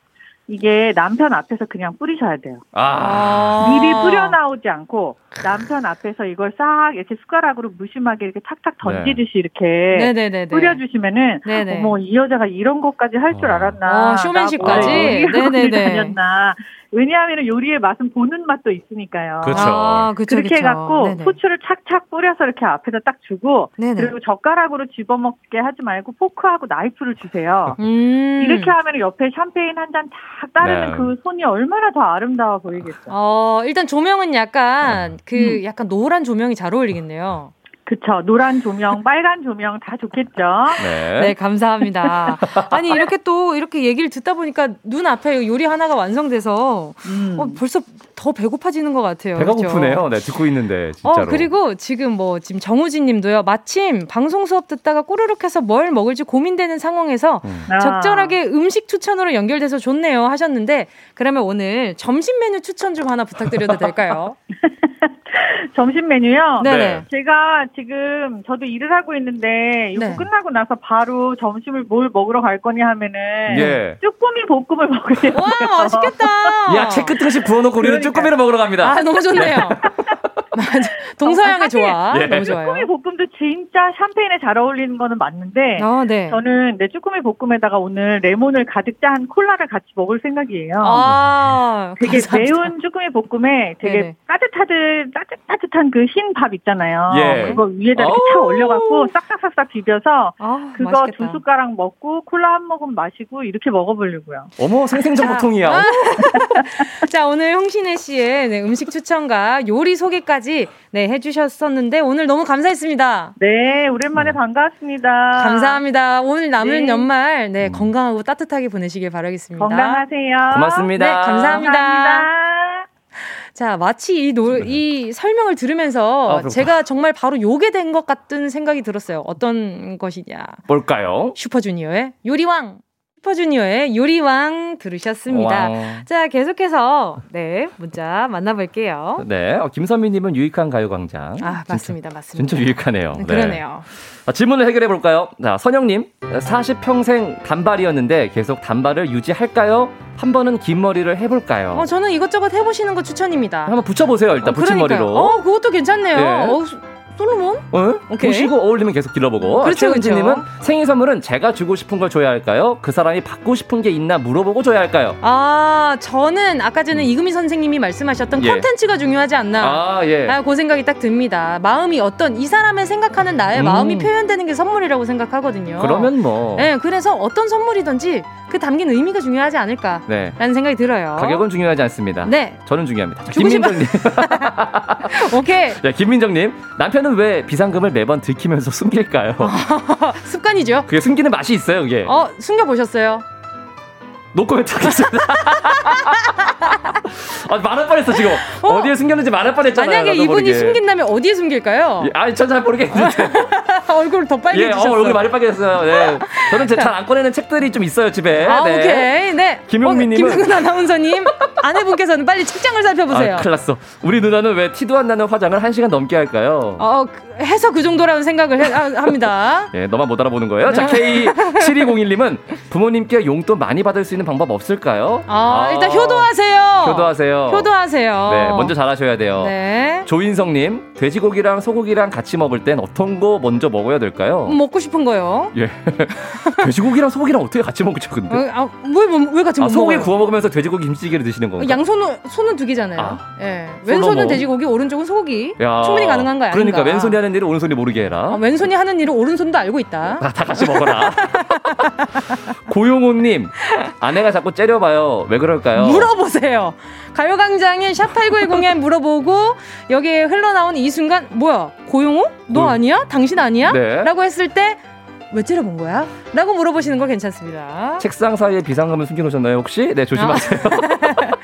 이게 남편 앞에서 그냥 뿌리셔야 돼요. 아~ 미리 뿌려 나오지 않고 남편 앞에서 이걸 싹 이렇게 숟가락으로 무심하게 이렇게 탁탁 던지듯이 네. 이렇게 네네네네. 뿌려주시면은 네네. 어머 이 여자가 이런 것까지 할 줄 알았나? 어, 쇼맨십까지? 네네네. 다녔나? 왜냐하면 요리의 맛은 보는 맛도 있으니까요. 그렇죠. 아, 그쵸, 그렇게 그쵸. 해갖고 네네. 후추를 착착 뿌려서 이렇게 앞에다 딱 주고 네네. 그리고 젓가락으로 집어먹게 하지 말고 포크하고 나이프를 주세요. 음. 이렇게 하면 옆에 샴페인 한 잔 딱 따르는 네. 그 손이 얼마나 더 아름다워 보이겠죠. 어, 일단 조명은 약간 네. 그 음. 약간 노란 조명이 잘 어울리겠네요. 그쵸. 노란 조명, 빨간 조명 다 좋겠죠. 네. 네, 감사합니다. 아니, 이렇게 또 이렇게 얘기를 듣다 보니까 눈앞에 요리 하나가 완성돼서 음. 어, 벌써 더 배고파지는 것 같아요. 배가 그렇죠? 고프네요. 네, 듣고 있는데 진짜로. 어, 그리고 지금 뭐 지금 정우진 님도요. 마침 방송 수업 듣다가 꼬르륵 해서 뭘 먹을지 고민되는 상황에서 음. 적절하게 음식 추천으로 연결돼서 좋네요 하셨는데 그러면 오늘 점심 메뉴 추천 좀 하나 부탁드려도 될까요? 점심 메뉴요? 네. 제가 지금 저도 일을 하고 있는데 이거 네. 끝나고 나서 바로 점심을 뭘 먹으러 갈 거냐 하면은 예. 쭈꾸미 볶음을 먹으려고요. 와 맛있겠다. 야, 채끝 다시 부어놓고 우리는 그러니까. 쭈꾸미를 먹으러 갑니다. 아 너무 좋네요. 맞아. 동서양이 어, 좋아. 예. 너무 좋아요. 쭈꾸미 볶음도 진짜 샴페인에 잘 어울리는 거는 맞는데 아, 네. 저는 내 쭈꾸미 볶음에다가 오늘 레몬을 가득 짠 콜라를 같이 먹을 생각이에요. 아, 되게 감사합니다. 매운 쭈꾸미 볶음에 되게 네네. 따뜻하듯 따뜻 따뜻한 그 흰 밥 있잖아요. 예. 그거 위에다 이렇게 차 올려갖고 싹싹싹싹 비벼서 아, 그거 맛있겠다. 두 숟가락 먹고 콜라 한 모금 마시고 이렇게 먹어보려고요. 어머 생생정보통이야. 아. 자 오늘 홍신애 씨의 네, 음식 추천과 요리 소개까지 네, 해주셨었는데 오늘 너무 감사했습니다. 네 오랜만에 반가웠습니다. 감사합니다. 오늘 남은 네. 연말 네, 건강하고 따뜻하게 보내시길 바라겠습니다. 건강하세요. 고맙습니다. 네 감사합니다. 감사합니다. 자, 마치 이, 노, 이 설명을 들으면서 아, 제가 정말 바로 요게 된 것 같은 생각이 들었어요. 어떤 것이냐. 뭘까요? 슈퍼주니어의 요리왕. 슈퍼주니어의 요리왕 들으셨습니다. 와. 자, 계속해서 네 문자 만나볼게요. 네, 어, 김선미님은 유익한 가요광장. 아, 맞습니다, 진짜, 맞습니다. 진짜 유익하네요. 네, 그러네요. 네. 아, 질문을 해결해 볼까요? 자, 선영님, 사십 평생 단발이었는데 계속 단발을 유지할까요? 한 번은 긴 머리를 해볼까요? 어, 저는 이것저것 해보시는 거 추천입니다. 한번 붙여보세요, 일단 어, 붙인 머리로. 어, 그것도 괜찮네요. 네. 어, 솔로몬? 어? 보시고 어울리면 계속 길러보고. 그렇죠, 최은지님은 그렇죠. 생일 선물은 제가 주고 싶은 걸 줘야 할까요? 그 사람이 받고 싶은 게 있나 물어보고 줘야 할까요? 아 저는 아까 전에 음. 이금희 선생님이 말씀하셨던 콘텐츠가 예. 중요하지 않나. 아, 예. 아, 그 생각이 딱 듭니다. 마음이 어떤 이 사람의 생각하는 나의 음. 마음이 표현되는 게 선물이라고 생각하거든요. 그러면 뭐. 네, 그래서 어떤 선물이든지 그 담긴 의미가 중요하지 않을까라는 네. 생각이 들어요. 가격은 중요하지 않습니다. 네, 저는 중요합니다. 김민정님. 오케이. 네, 김민정님 남편은 왜 비상금을 매번 들키면서 숨길까요? 습관이죠. 그게 숨기는 맛이 있어요, 그게. 어, 숨겨보셨어요? 놓고 뱉었습니다. 아, 말할 뻔했어, 지금. 어? 어디에 숨겼는지 말할 뻔했잖아요. 만약에 이분이 모르게. 숨긴다면 어디에 숨길까요? 예, 아니, 전 잘 모르겠는데. 얼굴 더 빨개지셨어요. 예, 어, 얼굴 많이 빨개졌어요. 네. 저는 잘 안 꺼내는 책들이 좀 있어요, 집에. 아, 네. 오케이. 네. 김용민님은. 어, 김승근 아나운서님. 아내분께서는 빨리 책장을 살펴보세요. 아, 큰일 났어. 우리 누나는 왜 티도 안 나는 화장을 한 시간 넘게 할까요? 어, 해서 그 정도라는 생각을 해, 아, 합니다. 예, 너만 못 알아보는 거예요. 자, 케이 칠이공일님은 부모님께 용돈 많이 받을 수 있는 방법 없을까요? 아, 아 일단 효도하세요. 효도하세요. 효도하세요. 네, 먼저 잘하셔야 돼요. 네. 조인성님, 돼지고기랑 소고기랑 같이 먹을 땐 어떤 거 먼저 먹어야 될까요? 먹고 싶은 거요. 예. 돼지고기랑 소고기랑 어떻게 같이 먹죠, 근데? 아, 왜, 왜 같이 아, 못 소고기 먹어요? 구워 먹으면서 돼지고기 김치찌개를 드시는 건가요? 양손은 손은 두 개잖아요. 아, 예. 왼손은 뭐. 돼지고기, 오른쪽은 소고기. 야, 충분히 가능한 거야. 그러니까 아닌가? 왼손이 하는 일을 오른손이 모르게 해라. 아, 왼손이 하는 일을 오른손도 알고 있다. 아, 다 같이 먹어라. 고용호님, 아내가 자꾸 째려봐요. 왜 그럴까요? 물어보세요. 가요광장에 샵팔구일공에 물어보고 여기에 흘러나온 이 순간 뭐야? 고용호? 너 아니야? 당신 아니야? 네. 라고 했을 때 왜 째려본 거야? 라고 물어보시는 거 괜찮습니다. 책상 사이에 비상금을 숨겨놓으셨나요 혹시? 네, 조심하세요. 아.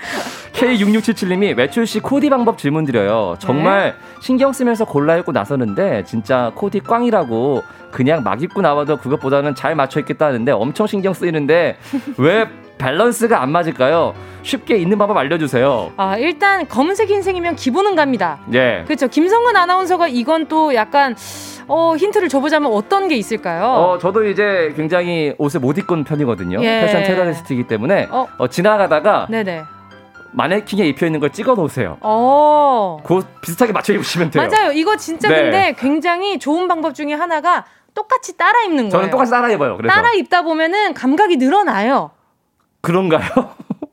케이 육육칠칠님이 외출 시 코디 방법 질문 드려요. 정말 네. 신경 쓰면서 골라 입고 나서는데 진짜 코디 꽝이라고 그냥 막 입고 나와도 그것보다는 잘 맞춰 입겠다 하는데 엄청 신경 쓰이는데 왜 밸런스가 안 맞을까요? 쉽게 있는 방법 알려주세요. 아 일단 검은색 흰색이면 기본은 갑니다. 예. 그렇죠. 김성근 아나운서가 이건 또 약간 어, 힌트를 줘보자면 어떤 게 있을까요? 어, 저도 이제 굉장히 옷을 못 입고 는 편이거든요. 예. 패션 테러리스트이기 때문에 어. 어, 지나가다가 네네. 마네킹에 입혀있는 걸 찍어놓으세요. 어. 그 비슷하게 맞춰 입으시면 돼요. 맞아요. 이거 진짜 네. 근데 굉장히 좋은 방법 중에 하나가 똑같이 따라 입는 거예요. 저는 똑같이 따라 입어요. 그래서. 따라 입다 보면은 감각이 늘어나요. 그런가요?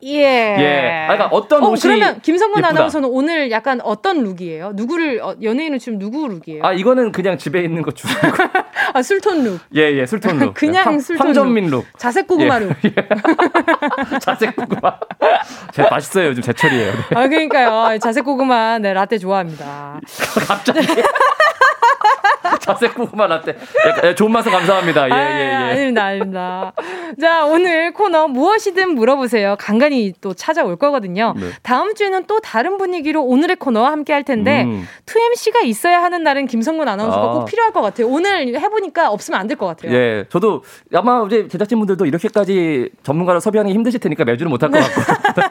예. 예. 그러니까 어떤 어, 옷이 그러면 김선근 예쁘다. 아나운서는 오늘 약간 어떤 룩이에요? 누구를 어, 연예인은 지금 누구 룩이에요? 아 이거는 그냥 집에 있는 거 주고. 아 술톤 룩. 예예 예, 술톤 룩. 그냥 황, 술톤 황정민 룩. 룩. 자색 고구마 예. 룩. 예. 자색 고구마. 제 맛있어요 요즘 제철이에요. 네. 아 그러니까요 자색 고구마 네 라떼 좋아합니다. 갑자기. 자색 고구마 라떼. 예, 좋은 말씀 감사합니다. 예, 아, 예, 예. 아닙니다, 아닙니다. 자, 오늘 코너 무엇이든 물어보세요. 간간히 또 찾아올 거거든요. 네. 다음 주에는 또 다른 분위기로 오늘의 코너와 함께 할 텐데, 음. 투엠씨가 있어야 하는 날은 김성근 아나운서가 아. 꼭 필요할 것 같아요. 오늘 해보니까 없으면 안 될 것 같아요. 예, 저도 아마 이제 제작진분들도 이렇게까지 전문가로 섭외하는 게 힘드실 테니까 매주는 못할 것 같고.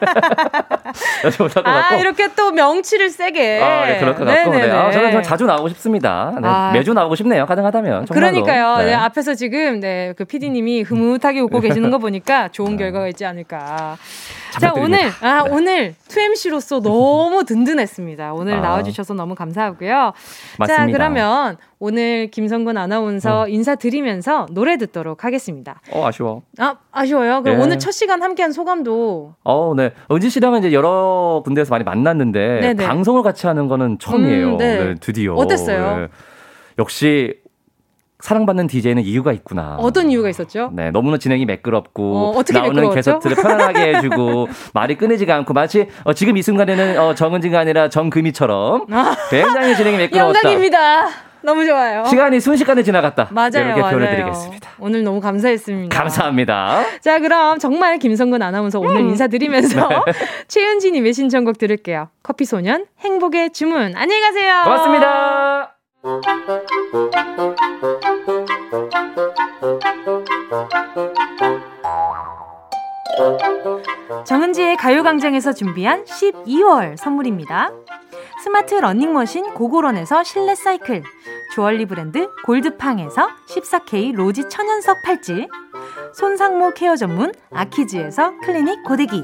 못할 것 아, 같고. 이렇게 또 명치를 세게. 아, 네, 그럴 것 같고. 네. 아, 저는 자주 나오고 싶습니다. 네. 아. 매주 나오고 싶네요. 가능하다면. 정말로. 그러니까요. 네. 네, 앞에서 지금 네, 그 피디님이 흐뭇하게 웃고 계시는 거 보니까 좋은 결과가 있지 않을까. 자, 오늘 아, 네. 오늘 투엠씨로서 너무 든든했습니다. 오늘 아. 나와주셔서 너무 감사하고요. 맞습니다. 자, 그러면 오늘 김선근 아나운서 응. 인사드리면서 노래 듣도록 하겠습니다. 어, 아쉬워. 아, 아쉬워요? 그럼 네. 오늘 첫 시간 함께한 소감도. 어, 네. 은지 씨랑은 이제 여러 군데에서 많이 만났는데 네네. 방송을 같이 하는 거는 처음이에요. 음, 네. 네, 드디어. 어땠어요? 네. 역시 사랑받는 디제이는 이유가 있구나. 어떤 이유가 있었죠? 네, 너무나 진행이 매끄럽고 어, 어떻게 나오는 매끄러웠죠? 게스트를 편안하게 해주고 말이 끊이지가 않고 마치 어, 지금 이 순간에는 어, 정은지가 아니라 정금이처럼 굉장히 진행이 매끄러웠다. 영광입니다. 너무 좋아요. 시간이 순식간에 지나갔다. 맞아요. 네, 이렇게 표현을 드리겠습니다. 오늘 너무 감사했습니다. 감사합니다. 자, 그럼 정말 김성근 아나운서 오늘 음. 인사드리면서 네. 최은진님의 신청곡 들을게요. 커피소년 행복의 주문. 안녕히 가세요. 고맙습니다. 정은지의 가요광장에서 준비한 십이월 선물입니다. 스마트 러닝머신 고고런에서 실내 사이클, 주얼리 브랜드 골드팡에서 십사 케이 로지 천연석 팔찌, 손상모 케어 전문 아키즈에서 클리닉 고데기,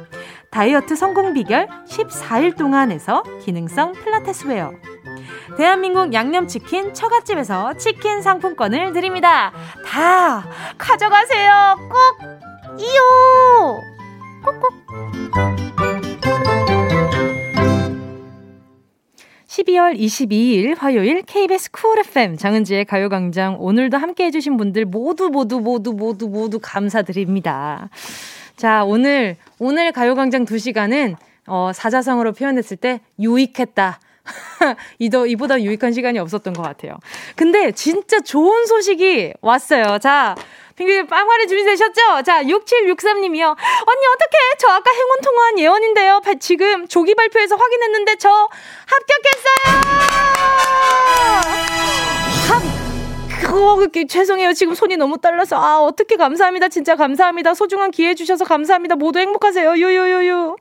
다이어트 성공 비결 십사 일 동안에서 기능성 필라테스 웨어, 대한민국 양념치킨 처갓집에서 치킨 상품권을 드립니다. 다 가져가세요. 꼭 이요. 꼭꼭. 십이월 이십이일 화요일 케이비에스 쿨 에프엠 정은지의 가요광장, 오늘도 함께 해주신 분들 모두 모두 모두 모두 모두 감사드립니다. 자, 오늘 오늘 가요광장 두 시간은 어, 사자성어로 표현했을 때 유익했다. 이도, 이보다 유익한 시간이 없었던 것 같아요. 근데 진짜 좋은 소식이 왔어요. 자, 핑크님 빵활이 준비되셨죠? 자, 육칠육삼님이요. 언니 어떡해? 저 아까 행운 통화한 예언인데요. 바, 지금 조기 발표해서 확인했는데 저 합격했어요. 합. 그거 죄송해요. 지금 손이 너무 떨려서. 아, 어떻게 감사합니다. 진짜 감사합니다. 소중한 기회 주셔서 감사합니다. 모두 행복하세요. 유유유유.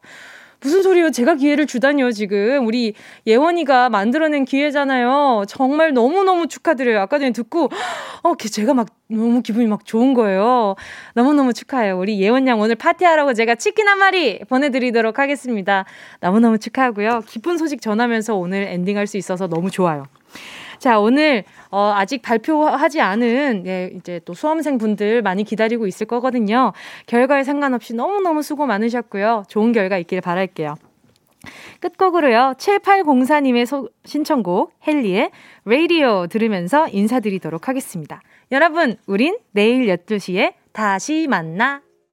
무슨 소리요? 제가 기회를 주다니요, 지금. 우리 예원이가 만들어낸 기회잖아요. 정말 너무너무 축하드려요. 아까 전에 듣고, 어, 제가 막 너무 기분이 막 좋은 거예요. 너무너무 축하해요. 우리 예원 양 오늘 파티하라고 제가 치킨 한 마리 보내드리도록 하겠습니다. 너무너무 축하하고요. 기쁜 소식 전하면서 오늘 엔딩할 수 있어서 너무 좋아요. 자, 오늘 어, 아직 발표하지 않은 예, 이제 또 수험생 분들 많이 기다리고 있을 거거든요. 결과에 상관없이 너무너무 수고 많으셨고요. 좋은 결과 있길 바랄게요. 끝곡으로요. 칠팔공사님의 소, 신청곡 헨리의 라디오 들으면서 인사드리도록 하겠습니다. 여러분, 우린 내일 열두 시에 다시 만나.